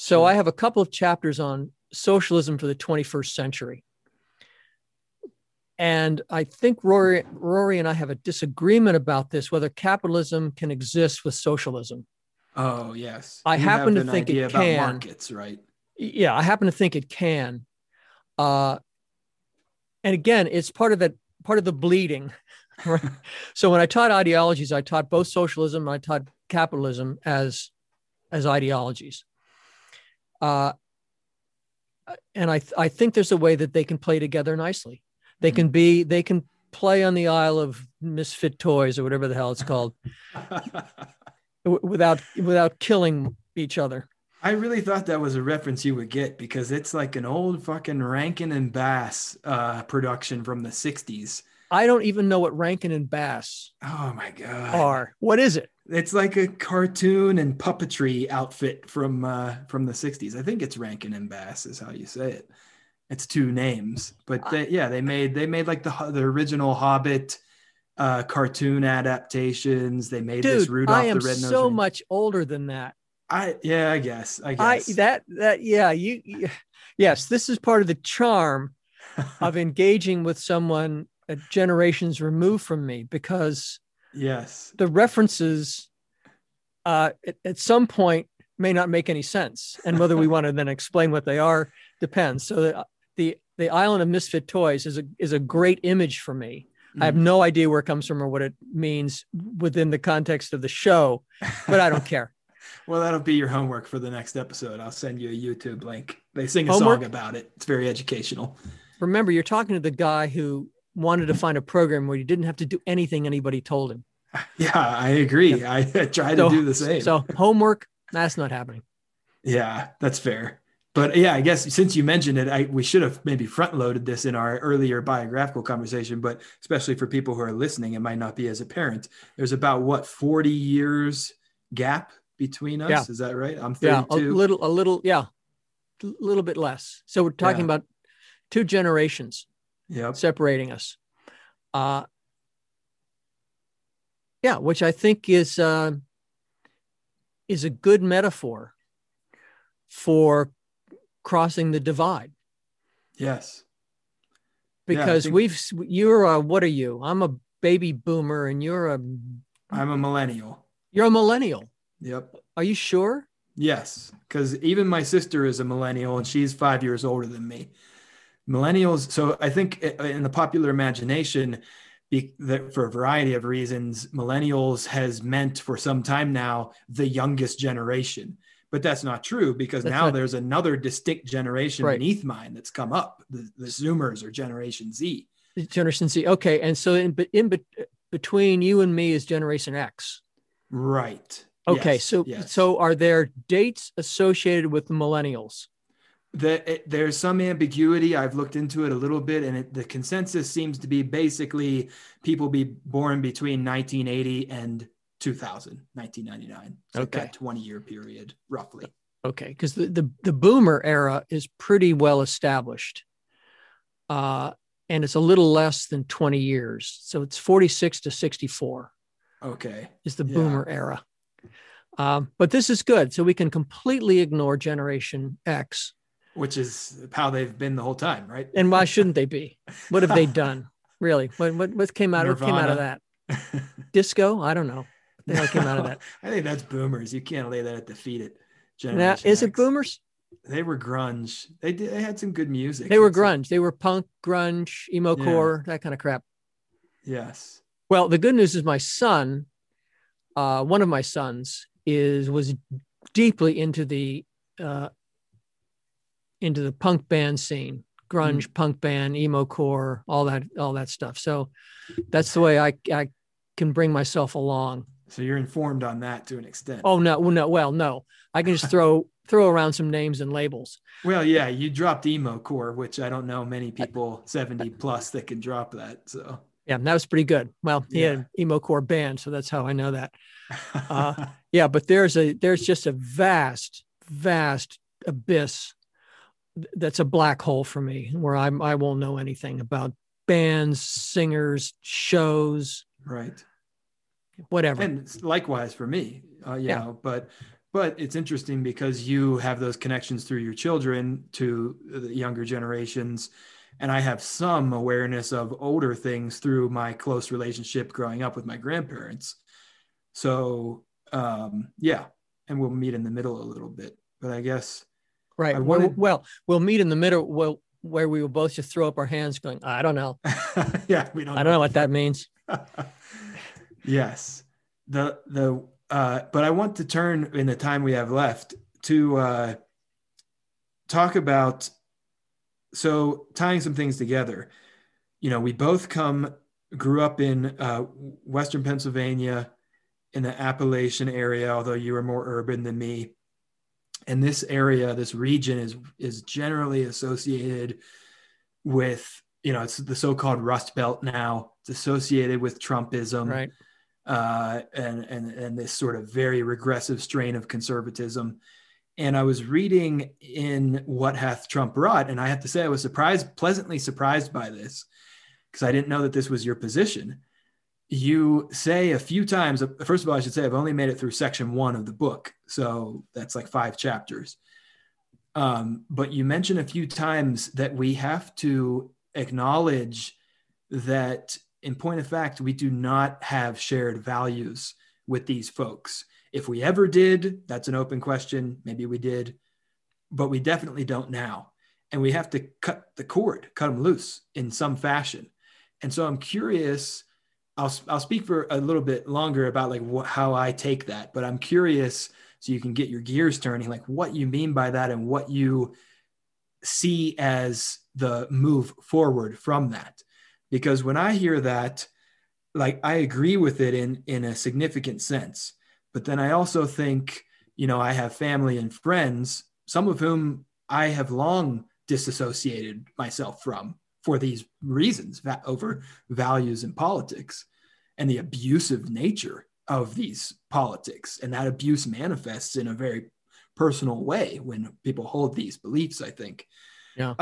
So I have a couple of chapters on socialism for the 21st century. And I think Rory and I have a disagreement about this, whether capitalism can exist with socialism. Oh, yes. I happen to think it can. About markets, right? Yeah, I happen to think it can. And again, it's part of the bleeding. Right? So when I taught ideologies, I taught both socialism and I taught capitalism as ideologies. And I think there's a way that they can play together nicely. They can be, they can play on the Isle of Misfit Toys or whatever the hell it's called without killing each other. I really thought that was a reference you would get because it's like an old fucking Rankin and Bass production from the 60s. I don't even know what Rankin and Bass are. What is it? It's like a cartoon and puppetry outfit from the 60s. I think it's Rankin and Bass is how you say it. It's two names, but they made like the original Hobbit cartoon adaptations. They made this Rudolph the Red-Nosed Reindeer. Dude, I am so much older than that. I guess. Yes, this is part of the charm of engaging with someone generations removed from me because the references at some point may not make any sense, and whether we want to then explain what they are depends. So the Island of Misfit Toys is a great image for me. I have no idea where it comes from or what it means within the context of the show, but I don't care. Well, that'll be your homework for the next episode. I'll send you a YouTube link. They sing a song about it. It's very educational. Remember, you're talking to the guy who wanted to find a program where you didn't have to do anything anybody told him. Yeah, I agree. Yeah. I tried to do the same. So homework, that's not happening. Yeah, that's fair. But yeah, I guess since you mentioned it, we should have maybe front loaded this in our earlier biographical conversation, but especially for people who are listening, it might not be as apparent. There's about 40 years gap between us. Yeah. Is that right? I'm 32. Yeah, a little bit less. So we're talking about two generations separating us. Which I think is a good metaphor for crossing the divide. Yes. Because what are you? I'm a baby boomer and I'm a millennial. You're a millennial. Yep. Are you sure? Yes. Because even my sister is a millennial and she's 5 years older than me. Millennials. So I think in the popular imagination, that for a variety of reasons, millennials has meant for some time now, the youngest generation. But that's not true because there's another distinct generation beneath mine that's come up. The Zoomers or Generation Z. Generation Z. Okay. And so in between you and me is Generation X. Right. Okay. Yes. So are there dates associated with the millennials? There's some ambiguity. I've looked into it a little bit, and the consensus seems to be basically people be born between 1980 and 2000, 1999. So that 20-year period, roughly. Okay, because the boomer era is pretty well established, and it's a little less than 20 years. So it's 46 to 64. Okay, is the boomer era. But this is good. So we can completely ignore Generation X. Which is how they've been the whole time, right? And why shouldn't they be? What have they done, really? What came out? Nirvana. What came out of that? Disco? I don't know. What the hell came out of that? I think that's boomers. You can't lay that at the feet of Generation Now, is X. It boomers? They were grunge. They had some good music. They were grunge. They were punk, grunge, emo core, that kind of crap. Yes. Well, the good news is my son, one of my sons, was deeply into the punk band scene, grunge, punk band, emo core, all that stuff. So that's the way I can bring myself along. So you're informed on that to an extent. Oh no, no. I can just throw around some names and labels. Well, yeah, you dropped emo core, which I don't know many people 70 plus that can drop that. So yeah, that was pretty good. Well, he had an emo core band, so that's how I know that. Yeah, but there's just a vast abyss that's a black hole for me, where I won't know anything about bands, singers, shows, right? Whatever. And likewise for me, you know, but it's interesting because you have those connections through your children to the younger generations. And I have some awareness of older things through my close relationship growing up with my grandparents. So, and we'll meet in the middle a little bit, but I guess. Right. We'll meet in the middle where we will both just throw up our hands going, I don't know. I don't know what that means. Yes. But I want to turn in the time we have left to talk about, so tying some things together, you know, we both grew up in Western Pennsylvania in the Appalachian area, although you were more urban than me. And this area, this region is generally associated with, you know, it's the so-called Rust Belt now. It's associated with Trumpism, right? And this sort of very regressive strain of conservatism. And I was reading in What Hath Trump Wrought, and I have to say I was pleasantly surprised by this, because I didn't know that this was your position. You say a few times, first of all, I should say I've only made it through section 1 of the book. So that's like 5 chapters. But you mention a few times that we have to acknowledge that in point of fact, we do not have shared values with these folks. If we ever did, that's an open question. Maybe we did, but we definitely don't now. And we have to cut the cord, cut them loose in some fashion. And so I'm curious, I'll speak for a little bit longer about like how I take that, but I'm curious so you can get your gears turning, like what you mean by that and what you see as the move forward from that. Because when I hear that, like I agree with it in a significant sense, but then I also think, you know, I have family and friends, some of whom I have long disassociated myself from, for these reasons, over values and politics and the abusive nature of these politics. And that abuse manifests in a very personal way when people hold these beliefs, I think. Yeah.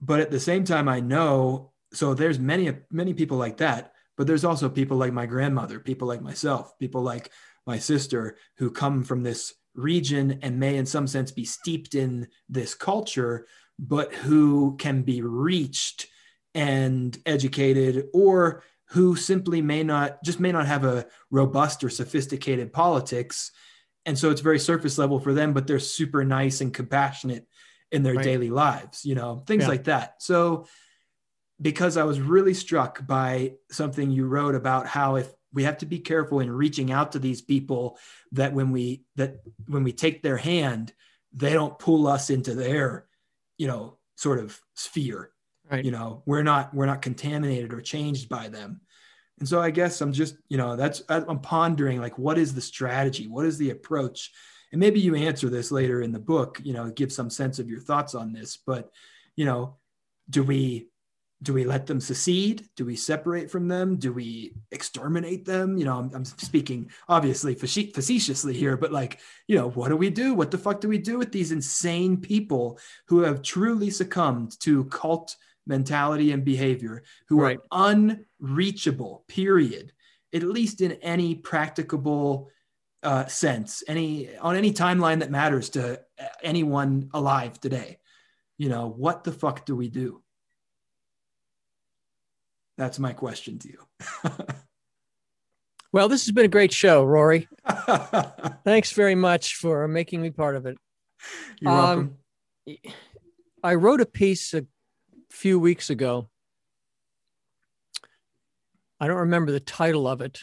But at the same time, I know, so there's many people like that, but there's also people like my grandmother, people like myself, people like my sister who come from this region and may in some sense be steeped in this culture, but who can be reached and educated, or who simply may not have a robust or sophisticated politics. And so it's very surface level for them, but they're super nice and compassionate in their daily lives, you know, things like that. So because I was really struck by something you wrote about how if we have to be careful in reaching out to these people, that when we take their hand, they don't pull us into their, you know, sort of sphere, right? You know, we're not contaminated or changed by them. And so I guess I'm just, you know, I'm pondering like, what is the strategy? What is the approach? And maybe you answer this later in the book, you know, give some sense of your thoughts on this, but, you know, do we, do we let them secede? Do we separate from them? Do we exterminate them? You know, I'm speaking obviously facetiously here, but like, you know, what do we do? What the fuck do we do with these insane people who have truly succumbed to cult mentality and behavior, who right. are unreachable, period, at least in any practicable sense, on any timeline that matters to anyone alive today? You know, what the fuck do we do? That's my question to you. Well, this has been a great show, Rory. Thanks very much for making me part of it. You're welcome. I wrote a piece a few weeks ago. I don't remember the title of it.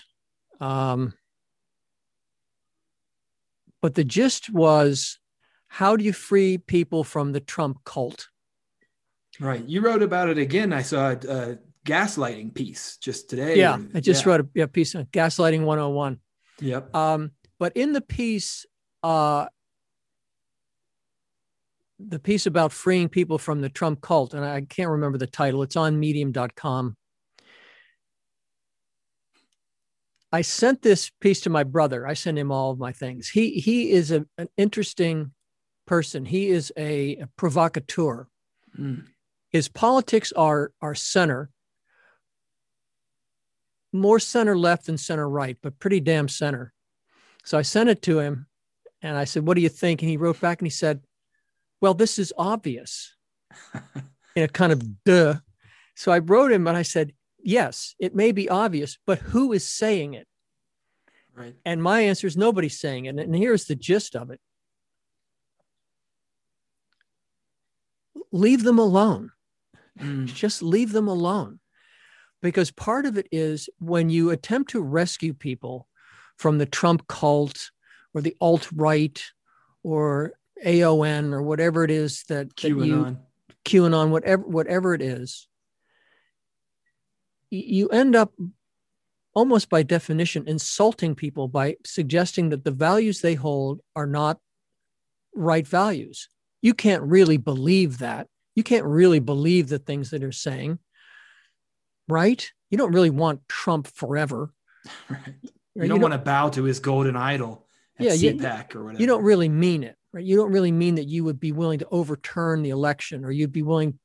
But the gist was, how do you free people from the Trump cult? Right. You wrote about it again. I saw a gaslighting piece just today. Yeah. I just wrote a piece on gaslighting 101. Yep. But in the piece about freeing people from the Trump cult, and I can't remember the title, it's on medium.com. I sent this piece to my brother. I sent him all of my things. He is an interesting person. He is a provocateur. Mm. His politics are center, more center left than center right, but pretty damn center. So I sent it to him and I said, what do you think? And he wrote back and he said, well, this is obvious in a kind of duh. So I wrote him and I said, yes, it may be obvious, but who is saying it? Right. And my answer is nobody's saying it. And here's the gist of it. Leave them alone. Just leave them alone. Because part of it is when you attempt to rescue people from the Trump cult or the alt-right or AON or whatever it is that QAnon, whatever it is, you end up almost by definition insulting people by suggesting that the values they hold are not right values. You can't really believe that. You can't really believe the things that they're saying, right? You don't really want Trump forever. Right. You don't want to bow to his golden idol at CPAC or whatever. You don't really mean it, right? You don't really mean that you would be willing to overturn the election, or you'd be willing,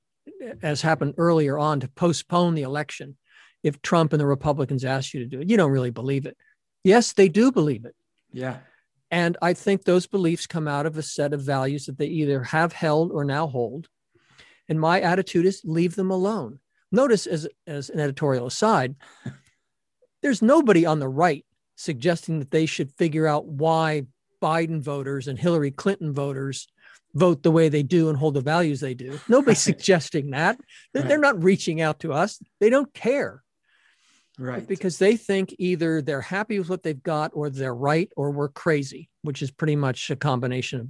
as happened earlier on, to postpone the election if Trump and the Republicans asked you to do it. You don't really believe it. Yes, they do believe it. Yeah. And I think those beliefs come out of a set of values that they either have held or now hold. And my attitude is leave them alone. Notice, as an editorial aside, there's nobody on the right suggesting that they should figure out why Biden voters and Hillary Clinton voters vote the way they do and hold the values they do. Nobody's suggesting that. They're not reaching out to us. They don't care. Right. Because they think either they're happy with what they've got or they're right or we're crazy, which is pretty much a combination of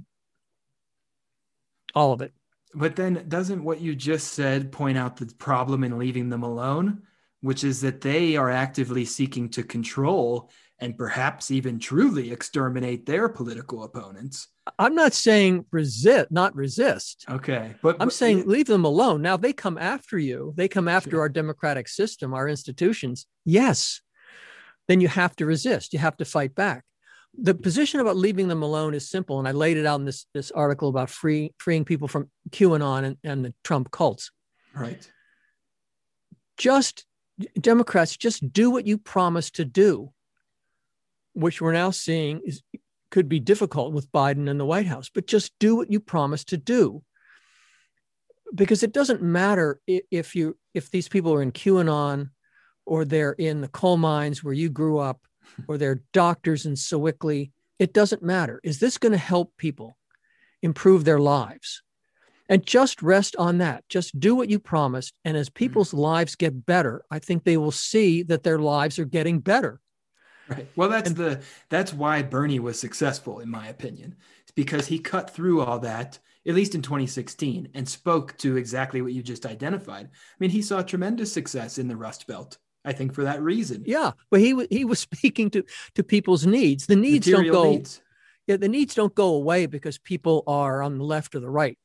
all of it. But then doesn't what you just said point out the problem in leaving them alone, which is that they are actively seeking to control and perhaps even truly exterminate their political opponents? I'm not saying not resist. Okay. But I'm saying leave them alone. Now, they come after you. They come after our democratic system, our institutions. Yes. Then you have to resist. You have to fight back. The position about leaving them alone is simple. And I laid it out in this article about freeing people from QAnon and the Trump cults. Right. Democrats, just do what you promised to do, which we're now seeing could be difficult with Biden and the White House, but just do what you promised to do. Because it doesn't matter if these people are in QAnon or they're in the coal mines where you grew up or they're doctors in Sewickley, it doesn't matter. Is this going to help people improve their lives? And just rest on that. Just do what you promised. And as people's lives get better, I think they will see that their lives are getting better. Right. Well, that's why Bernie was successful, in my opinion. It's because he cut through all that, at least in 2016, and spoke to exactly what you just identified. I mean, he saw tremendous success in the Rust Belt, I think, for that reason. Yeah, but he was speaking to people's needs. The needs Material don't go. Needs. Yeah, the needs don't go away because people are on the left or the right.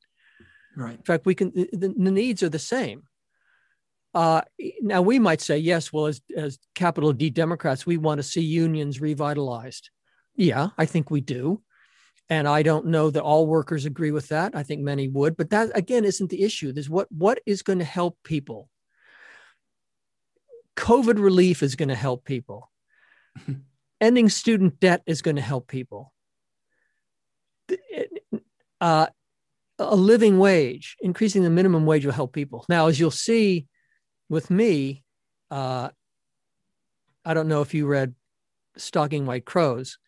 Right. In fact, the needs are the same. Now, we might say, yes, well, as capital D Democrats, we want to see unions revitalized. Yeah, I think we do. And I don't know that all workers agree with that. I think many would. But that, again, isn't the issue. There's what is going to help people. COVID relief is going to help people. Ending student debt is going to help people. A living wage, increasing the minimum wage will help people. Now, as you'll see with me, I don't know if you read Stalking White Crows.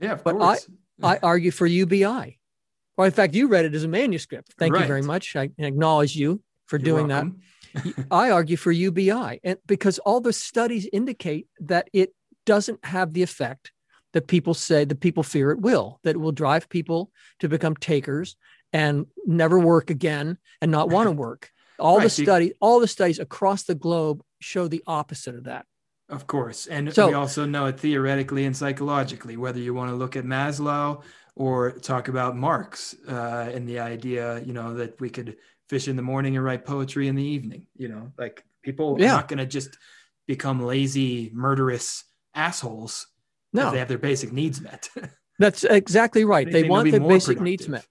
Yeah, of course. I argue for UBI. Well, in fact, you read it as a manuscript. Thank you very much. I acknowledge you for doing that. I argue for UBI and because all the studies indicate that it doesn't have the effect that people say, that people fear it will, that it will drive people to become takers and never work again and not want to work. All the studies across the globe show the opposite of that. Of course. And so, we also know it theoretically and psychologically, whether you want to look at Maslow or talk about Marx and the idea, you know, that we could fish in the morning and write poetry in the evening, you know, like people are not going to just become lazy, murderous assholes. No, if they have their basic needs met. That's exactly right. They want their basic needs met.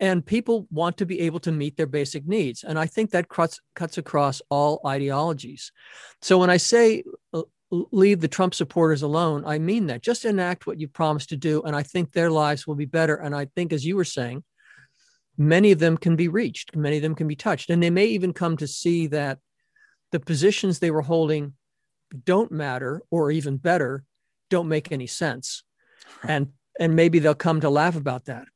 And people want to be able to meet their basic needs. And I think that cuts across all ideologies. So when I say leave the Trump supporters alone, I mean that. Just enact what you promised to do. And I think their lives will be better. And I think, as you were saying, many of them can be reached. Many of them can be touched. And they may even come to see that the positions they were holding don't matter, or even better, don't make any sense. And maybe they'll come to laugh about that.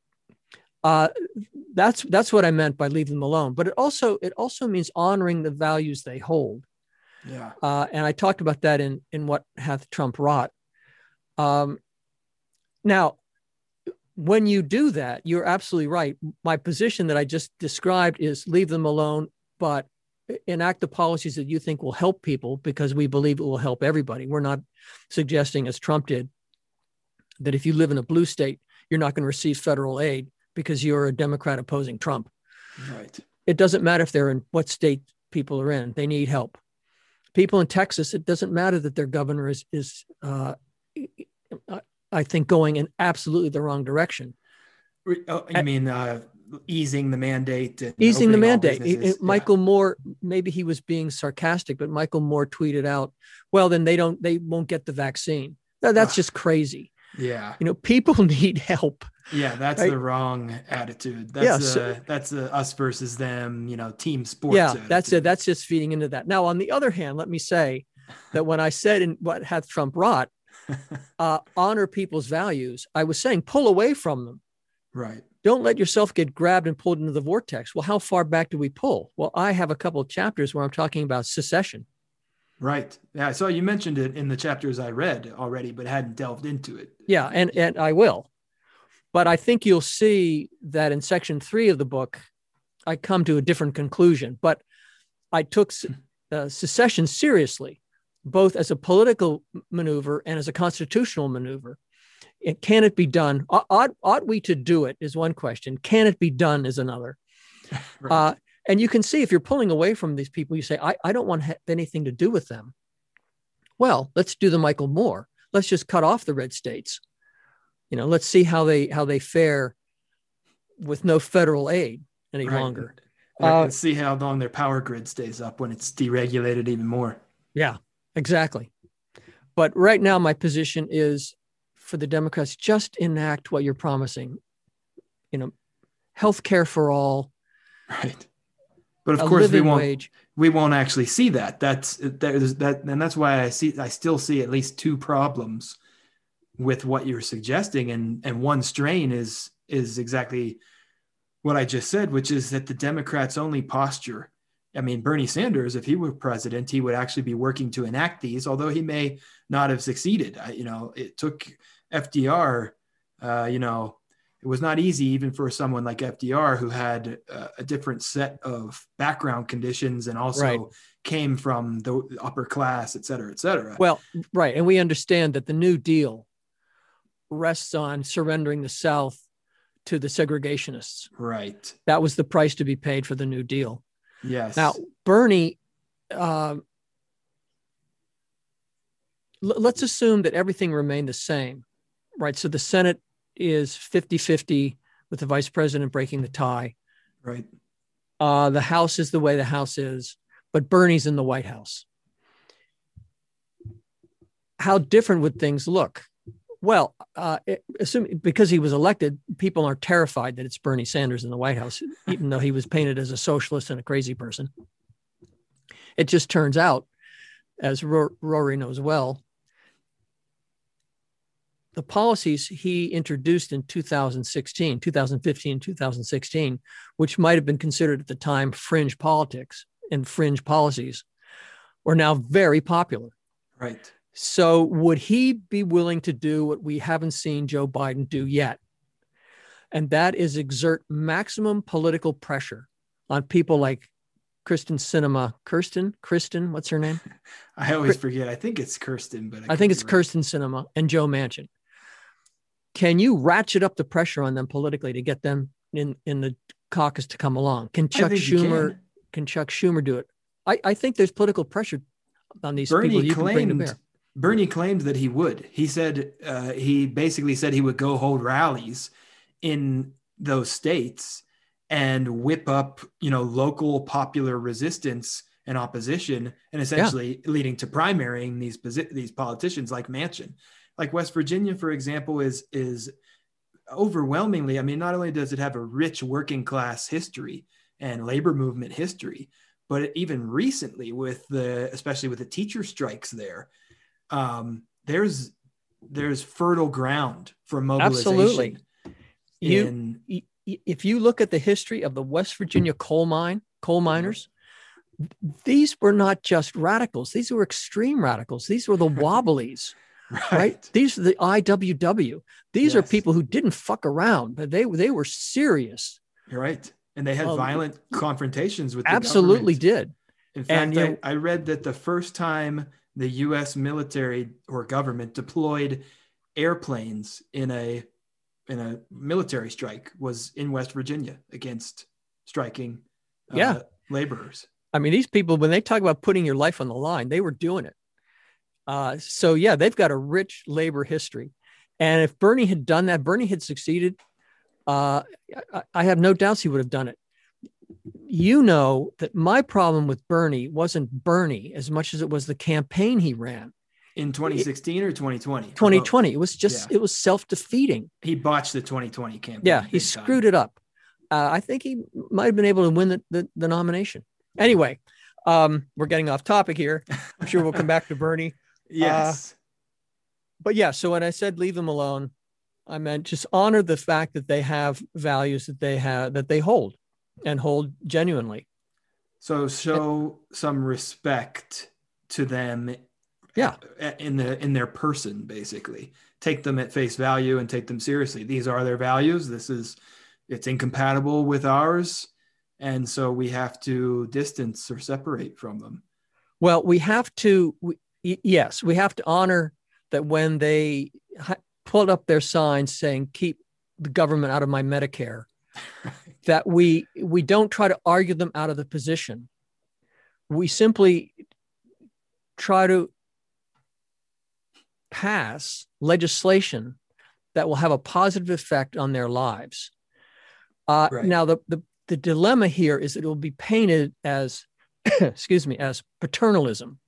That's what I meant by leave them alone. But it also means honoring the values they hold. Yeah. And I talked about that in What Hath Trump Wrought. Now, when you do that, you're absolutely right. My position that I just described is leave them alone, but enact the policies that you think will help people, because we believe it will help everybody. We're not suggesting, as Trump did, that if you live in a blue state, you're not going to receive federal aid because you're a Democrat opposing Trump. Right. It doesn't matter if they're in what state people are in. They need help. People in Texas, it doesn't matter that their governor is I think, going in absolutely the wrong direction. You mean easing the mandate? Easing the mandate. Michael Moore, maybe he was being sarcastic, but Michael Moore tweeted out, well, then they won't get the vaccine. No, that's just crazy. Yeah. You know, people need help. Yeah. That's the wrong attitude. That's the us versus them, you know, team sports. Yeah. Attitude. That's it. That's just feeding into that. Now, on the other hand, let me say that when I said in What Hath Trump Wrought, honor people's values, I was saying, pull away from them. Right. Don't let yourself get grabbed and pulled into the vortex. Well, how far back do we pull? Well, I have a couple of chapters where I'm talking about secession. Right. Yeah. So you mentioned it in the chapters I read already, but hadn't delved into it. Yeah. And I will. But I think you'll see that in section 3 of the book, I come to a different conclusion. But I took secession seriously, both as a political maneuver and as a constitutional maneuver. And can it be done? Ought we to do it is one question. Can it be done is another. Right. And you can see if you're pulling away from these people, you say, I don't want to have anything to do with them. Well, let's do the Michael Moore. Let's just cut off the red states. You know, let's see how they fare with no federal aid any longer. Let's see how long their power grid stays up when it's deregulated even more. Yeah, exactly. But right now, my position is for the Democrats, just enact what you're promising. You know, health care for all. Right. But of course, we won't actually see that. And that's why I still see at least two problems with what you're suggesting, and one strain is exactly what I just said, which is that the Democrats' only posture. I mean, Bernie Sanders, if he were president, he would actually be working to enact these, although he may not have succeeded. It took FDR. It was not easy even for someone like FDR, who had a different set of background conditions and also came from the upper class, et cetera, et cetera. Well, right. And we understand that the New Deal rests on surrendering the South to the segregationists. Right. That was the price to be paid for the New Deal. Yes. Now, Bernie let's assume that everything remained the same, right? So the Senate is 50-50 with the vice president breaking the tie. Right. The House is the way the House is, but Bernie's in the White House. How different would things look? Well, assuming, because he was elected, people are terrified that it's Bernie Sanders in the White House, even though he was painted as a socialist and a crazy person. It just turns out, as Rory knows well, the policies he introduced in 2015, 2016, which might have been considered at the time fringe politics and fringe policies, were now very popular. Right. So would he be willing to do what we haven't seen Joe Biden do yet? And that is exert maximum political pressure on people like Kirsten Sinema. What's her name? I always forget. I think it's Kirsten, but I think it's Kirsten Sinema and Joe Manchin. Can you ratchet up the pressure on them politically to get them in the caucus to come along? Can Chuck Schumer do it? I think there's political pressure on these people you can bring to bear. Bernie claimed that he would. He said he basically said he would go hold rallies in those states and whip up, you know, local popular resistance and opposition, and essentially leading to primarying these politicians like Manchin. Like West Virginia, for example, is overwhelmingly, I mean, not only does it have a rich working class history and labor movement history, but even recently with the, especially with the teacher strikes there, there's fertile ground for mobilization. Absolutely. If you look at the history of the West Virginia coal miners, these were not just radicals. These were extreme radicals. These were the wobblies, right? These are the IWW. These are people who didn't fuck around, but they were serious. You're right. And they had violent confrontations with the absolutely government. Did. In fact, and, I read that the first time the U.S. military or government deployed airplanes in a military strike was in West Virginia against striking laborers. I mean, these people, when they talk about putting your life on the line, they were doing it. So they've got a rich labor history. And if Bernie had done that, Bernie had succeeded. I have no doubts he would have done it. You know that my problem with Bernie wasn't Bernie as much as it was the campaign he ran. In 2016 or 2020? 2020. It was just, it was self-defeating. He botched the 2020 campaign. Yeah, he screwed it up. I think he might have been able to win the nomination. Anyway, we're getting off topic here. I'm sure we'll come back to Bernie. Yes. So when I said leave them alone, I meant just honor the fact that they have values that they hold and hold genuinely. So show some respect to them. Yeah. In their person, basically. Take them at face value and take them seriously. These are their values. It's incompatible with ours. And so we have to distance or separate from them. Well, we have to honor that when they pulled up their signs saying, keep the government out of my Medicare, that we don't try to argue them out of the position. We simply try to pass legislation that will have a positive effect on their lives. Now, the dilemma here is that it will be painted as, as paternalism.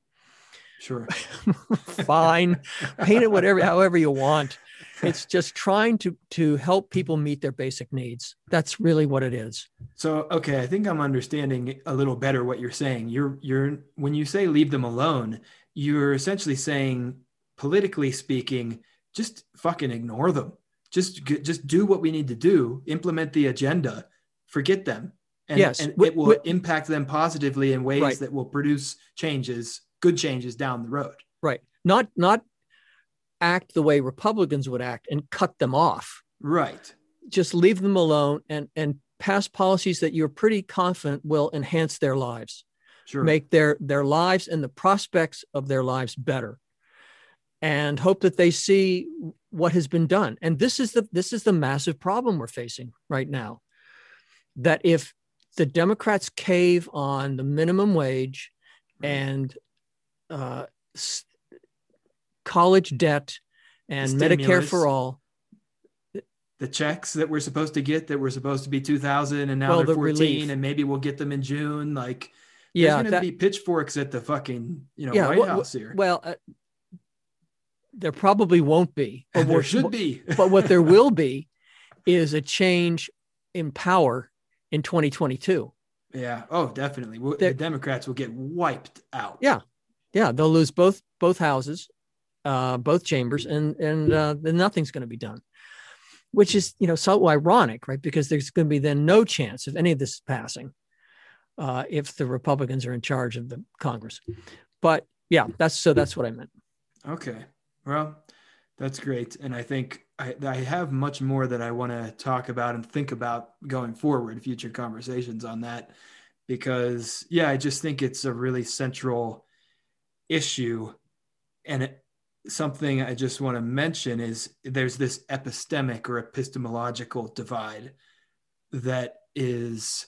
Sure. Fine. Paint it however you want. It's just trying to help people meet their basic needs. That's really what it is. So, okay, I think I'm understanding a little better what you're saying. You're when you say leave them alone, you're essentially saying, politically speaking, just fucking ignore them. Just do what we need to do, implement the agenda, forget them. And it will impact them positively in ways that will produce changes, good changes down the road. Right. Not act the way Republicans would act and cut them off. Right. Just leave them alone and pass policies that you're pretty confident will enhance their lives. Sure. Make their lives and the prospects of their lives better. And hope that they see what has been done. And this is the massive problem we're facing right now, that if the Democrats cave on the minimum wage Right. And college debt and Medicare for all. The checks that we're supposed to get that were supposed to be 2,000 and now they're 14 relief. And maybe we'll get them in June. Like, there's going to be pitchforks at the fucking, White House here. Well, there probably won't be. But there should be. But what there will be is a change in power in 2022. Yeah. Oh, definitely. The Democrats will get wiped out. Yeah. Yeah. They'll lose both houses, both chambers, and then nothing's going to be done, which is, so ironic, right? Because there's going to be then no chance of any of this passing if the Republicans are in charge of the Congress. But yeah, that's what I meant. Okay. Well, that's great. And I think I have much more that I want to talk about and think about going forward, future conversations on that, because I just think it's a really central issue. And something I just want to mention is there's this epistemic or epistemological divide that is,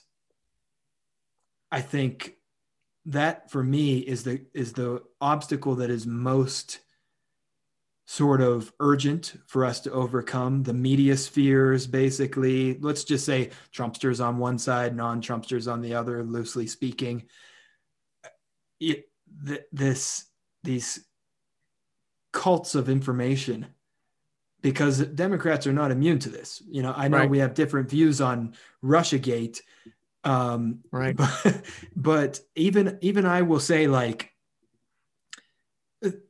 I think that for me is the obstacle that is most sort of urgent for us to overcome. The media spheres, basically, let's just say Trumpsters on one side, non-Trumpsters on the other, loosely speaking, these cults of information, because Democrats are not immune to this. I know, right, we have different views on Russiagate. Right. But even I will say, like,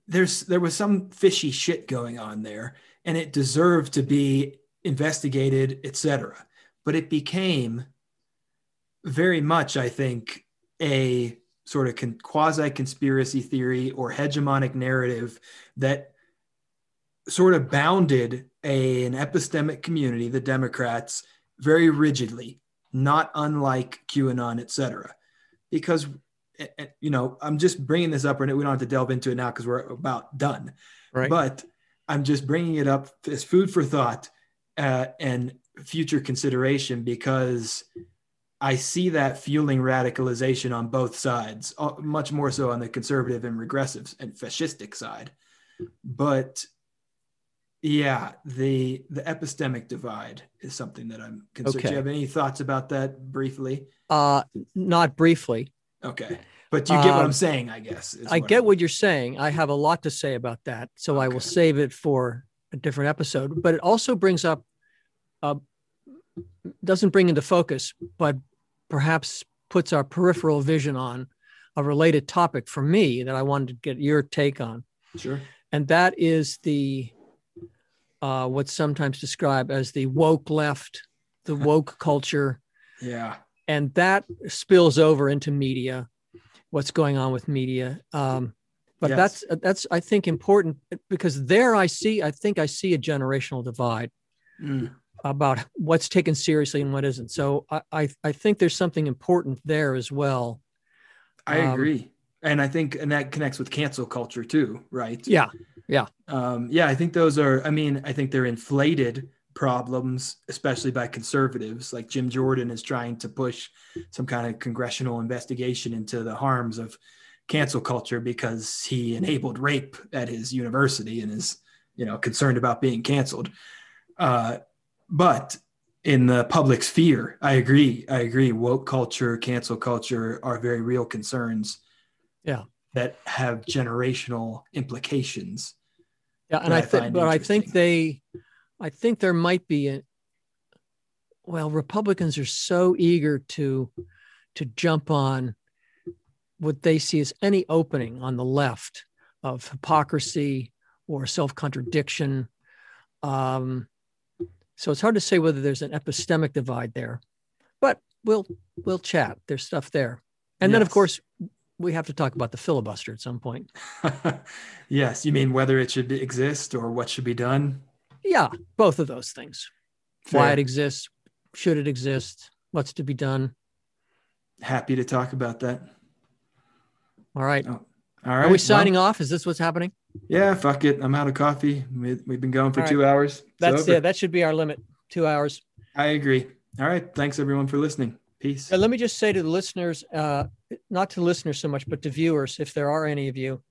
there was some fishy shit going on there and it deserved to be investigated, etc. But it became very much, I think, a sort of quasi-conspiracy theory or hegemonic narrative that sort of bounded an epistemic community, the Democrats, very rigidly, not unlike QAnon, et cetera. Because, I'm just bringing this up, and we don't have to delve into it now because we're about done. Right. But I'm just bringing it up as food for thought and future consideration, because I see that fueling radicalization on both sides, much more so on the conservative and regressive and fascistic side. But the epistemic divide is something that I'm concerned. Okay. Do you have any thoughts about that briefly? Not briefly. Okay. But you get what I'm saying, I guess. I get what you're saying. I have a lot to say about that. So okay. I will save it for a different episode, but it also brings up, doesn't bring into focus, but perhaps puts our peripheral vision on a related topic for me that I wanted to get your take on. Sure. And that is what's sometimes described as the woke left, the woke culture. Yeah. And that spills over into media, what's going on with media. But yes, that's, I think, important, because there I think I see a generational divide about what's taken seriously and what isn't. So I think there's something important there as well. I agree. And I think, and that connects with cancel culture too, right? Yeah. Yeah. I think those are, I think they're inflated problems, especially by conservatives. Like Jim Jordan is trying to push some kind of congressional investigation into the harms of cancel culture because he enabled rape at his university and is, concerned about being canceled. But in the public sphere, I agree. Woke culture, cancel culture are very real concerns. Yeah, that have generational implications. Yeah, and I think there might be Republicans are so eager to jump on what they see as any opening on the left of hypocrisy or self-contradiction. So it's hard to say whether there's an epistemic divide there, but we'll chat. There's stuff there. And yes, then, of course, we have to talk about the filibuster at some point. Yes. You mean whether it should exist or what should be done? Yeah. Both of those things. Fair. Why it exists. Should it exist? What's to be done? Happy to talk about that. All right. Oh, all right. Are we signing off? Is this what's happening? Yeah, fuck it. I'm out of coffee. We've been going for 2 hours. That's it. That should be our limit. 2 hours. I agree. All right. Thanks everyone for listening. Peace. And let me just say to the listeners, not to listeners so much, but to viewers, if there are any of you,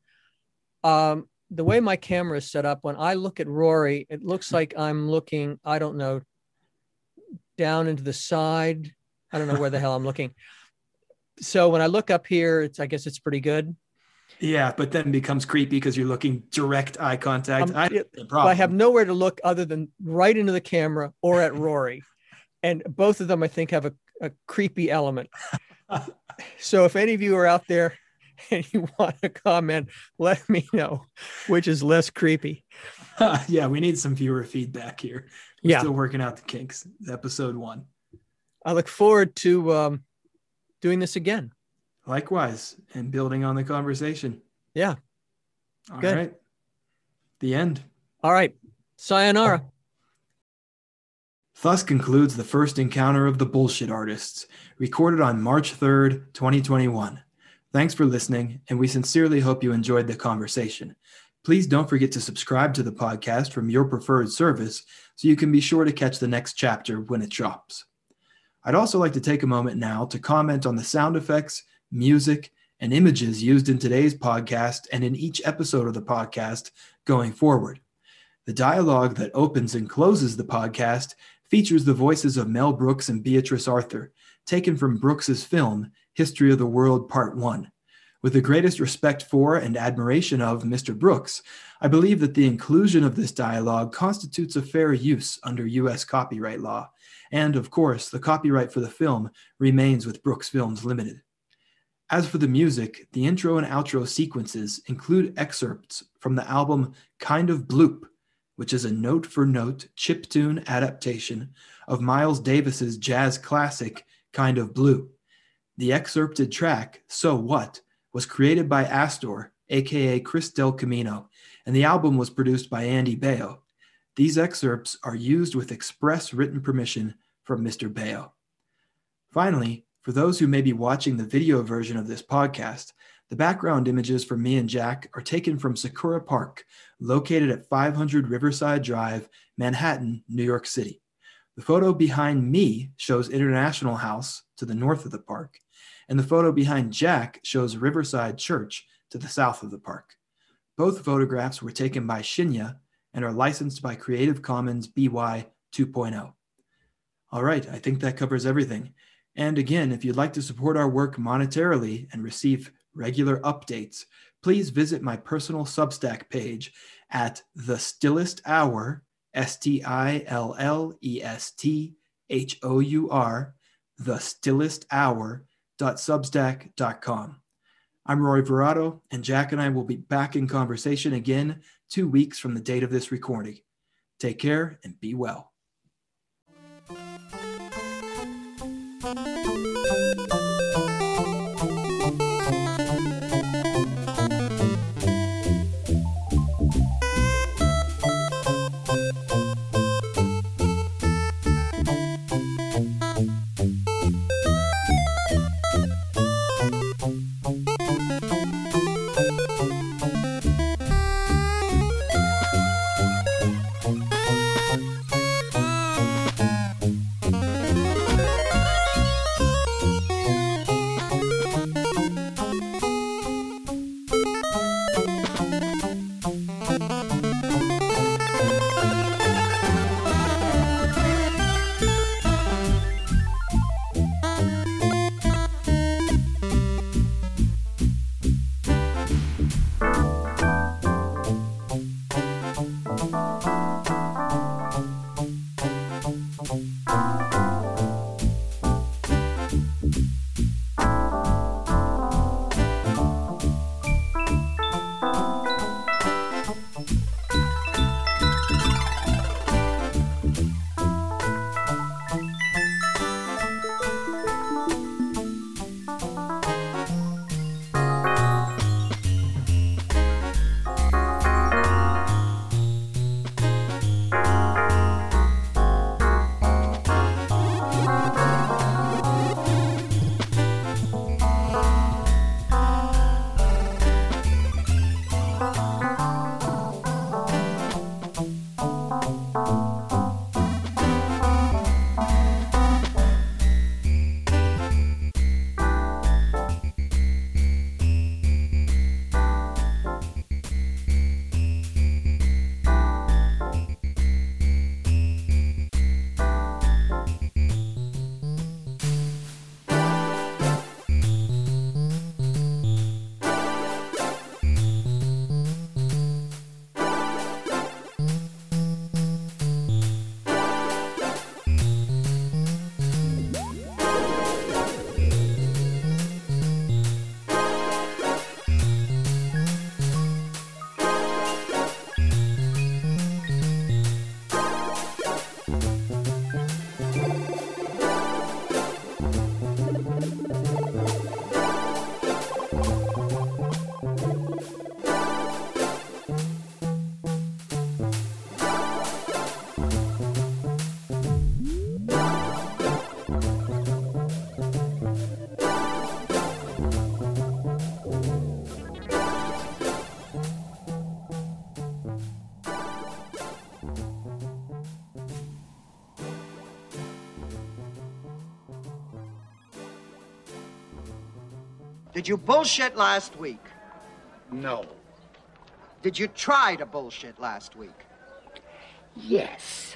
the way my camera is set up, when I look at Rory, it looks like I'm looking, I don't know, down into the side. I don't know where the hell I'm looking. So when I look up here, it's, I guess it's pretty good. Yeah, but then it becomes creepy because you're looking direct eye contact. I have nowhere to look other than right into the camera or at Rory. And both of them, I think, have a creepy element. So if any of you are out there and you want to comment, let me know which is less creepy. Yeah, we need some viewer feedback here. We're still working out the kinks. Episode 1. I look forward to doing this again. Likewise, and building on the conversation. Yeah. All good. Right. The end. All right. Sayonara. Thus concludes the first encounter of the bullshit artists, recorded on March 3rd, 2021. Thanks for listening, and we sincerely hope you enjoyed the conversation. Please don't forget to subscribe to the podcast from your preferred service so you can be sure to catch the next chapter when it drops. I'd also like to take a moment now to comment on the sound effects, music, and images used in today's podcast and in each episode of the podcast going forward. The dialogue that opens and closes the podcast features the voices of Mel Brooks and Beatrice Arthur, taken from Brooks's film, History of the World, Part 1. With the greatest respect for and admiration of Mr. Brooks, I believe that the inclusion of this dialogue constitutes a fair use under U.S. copyright law, and, of course, the copyright for the film remains with Brooks Films Limited. As for the music, the intro and outro sequences include excerpts from the album Kind of Bloop, which is a note-for-note chiptune adaptation of Miles Davis's jazz classic Kind of Blue. The excerpted track, So What, was created by Astor, aka Chris Del Camino, and the album was produced by Andy Baio. These excerpts are used with express written permission from Mr. Baio. Finally, for those who may be watching the video version of this podcast, the background images for me and Jack are taken from Sakura Park, located at 500 Riverside Drive, Manhattan, New York City. The photo behind me shows International House to the north of the park, and the photo behind Jack shows Riverside Church to the south of the park. Both photographs were taken by Shinya and are licensed by Creative Commons BY 2.0. All right, I think that covers everything. And again, if you'd like to support our work monetarily and receive regular updates, please visit my personal Substack page at the stillest hour, stillesthour, thestillesthour.substack.com. I'm Rory Verado, and Jack and I will be back in conversation again 2 weeks from the date of this recording. Take care and be well. Did you bullshit last week? No. Did you try to bullshit last week? Yes.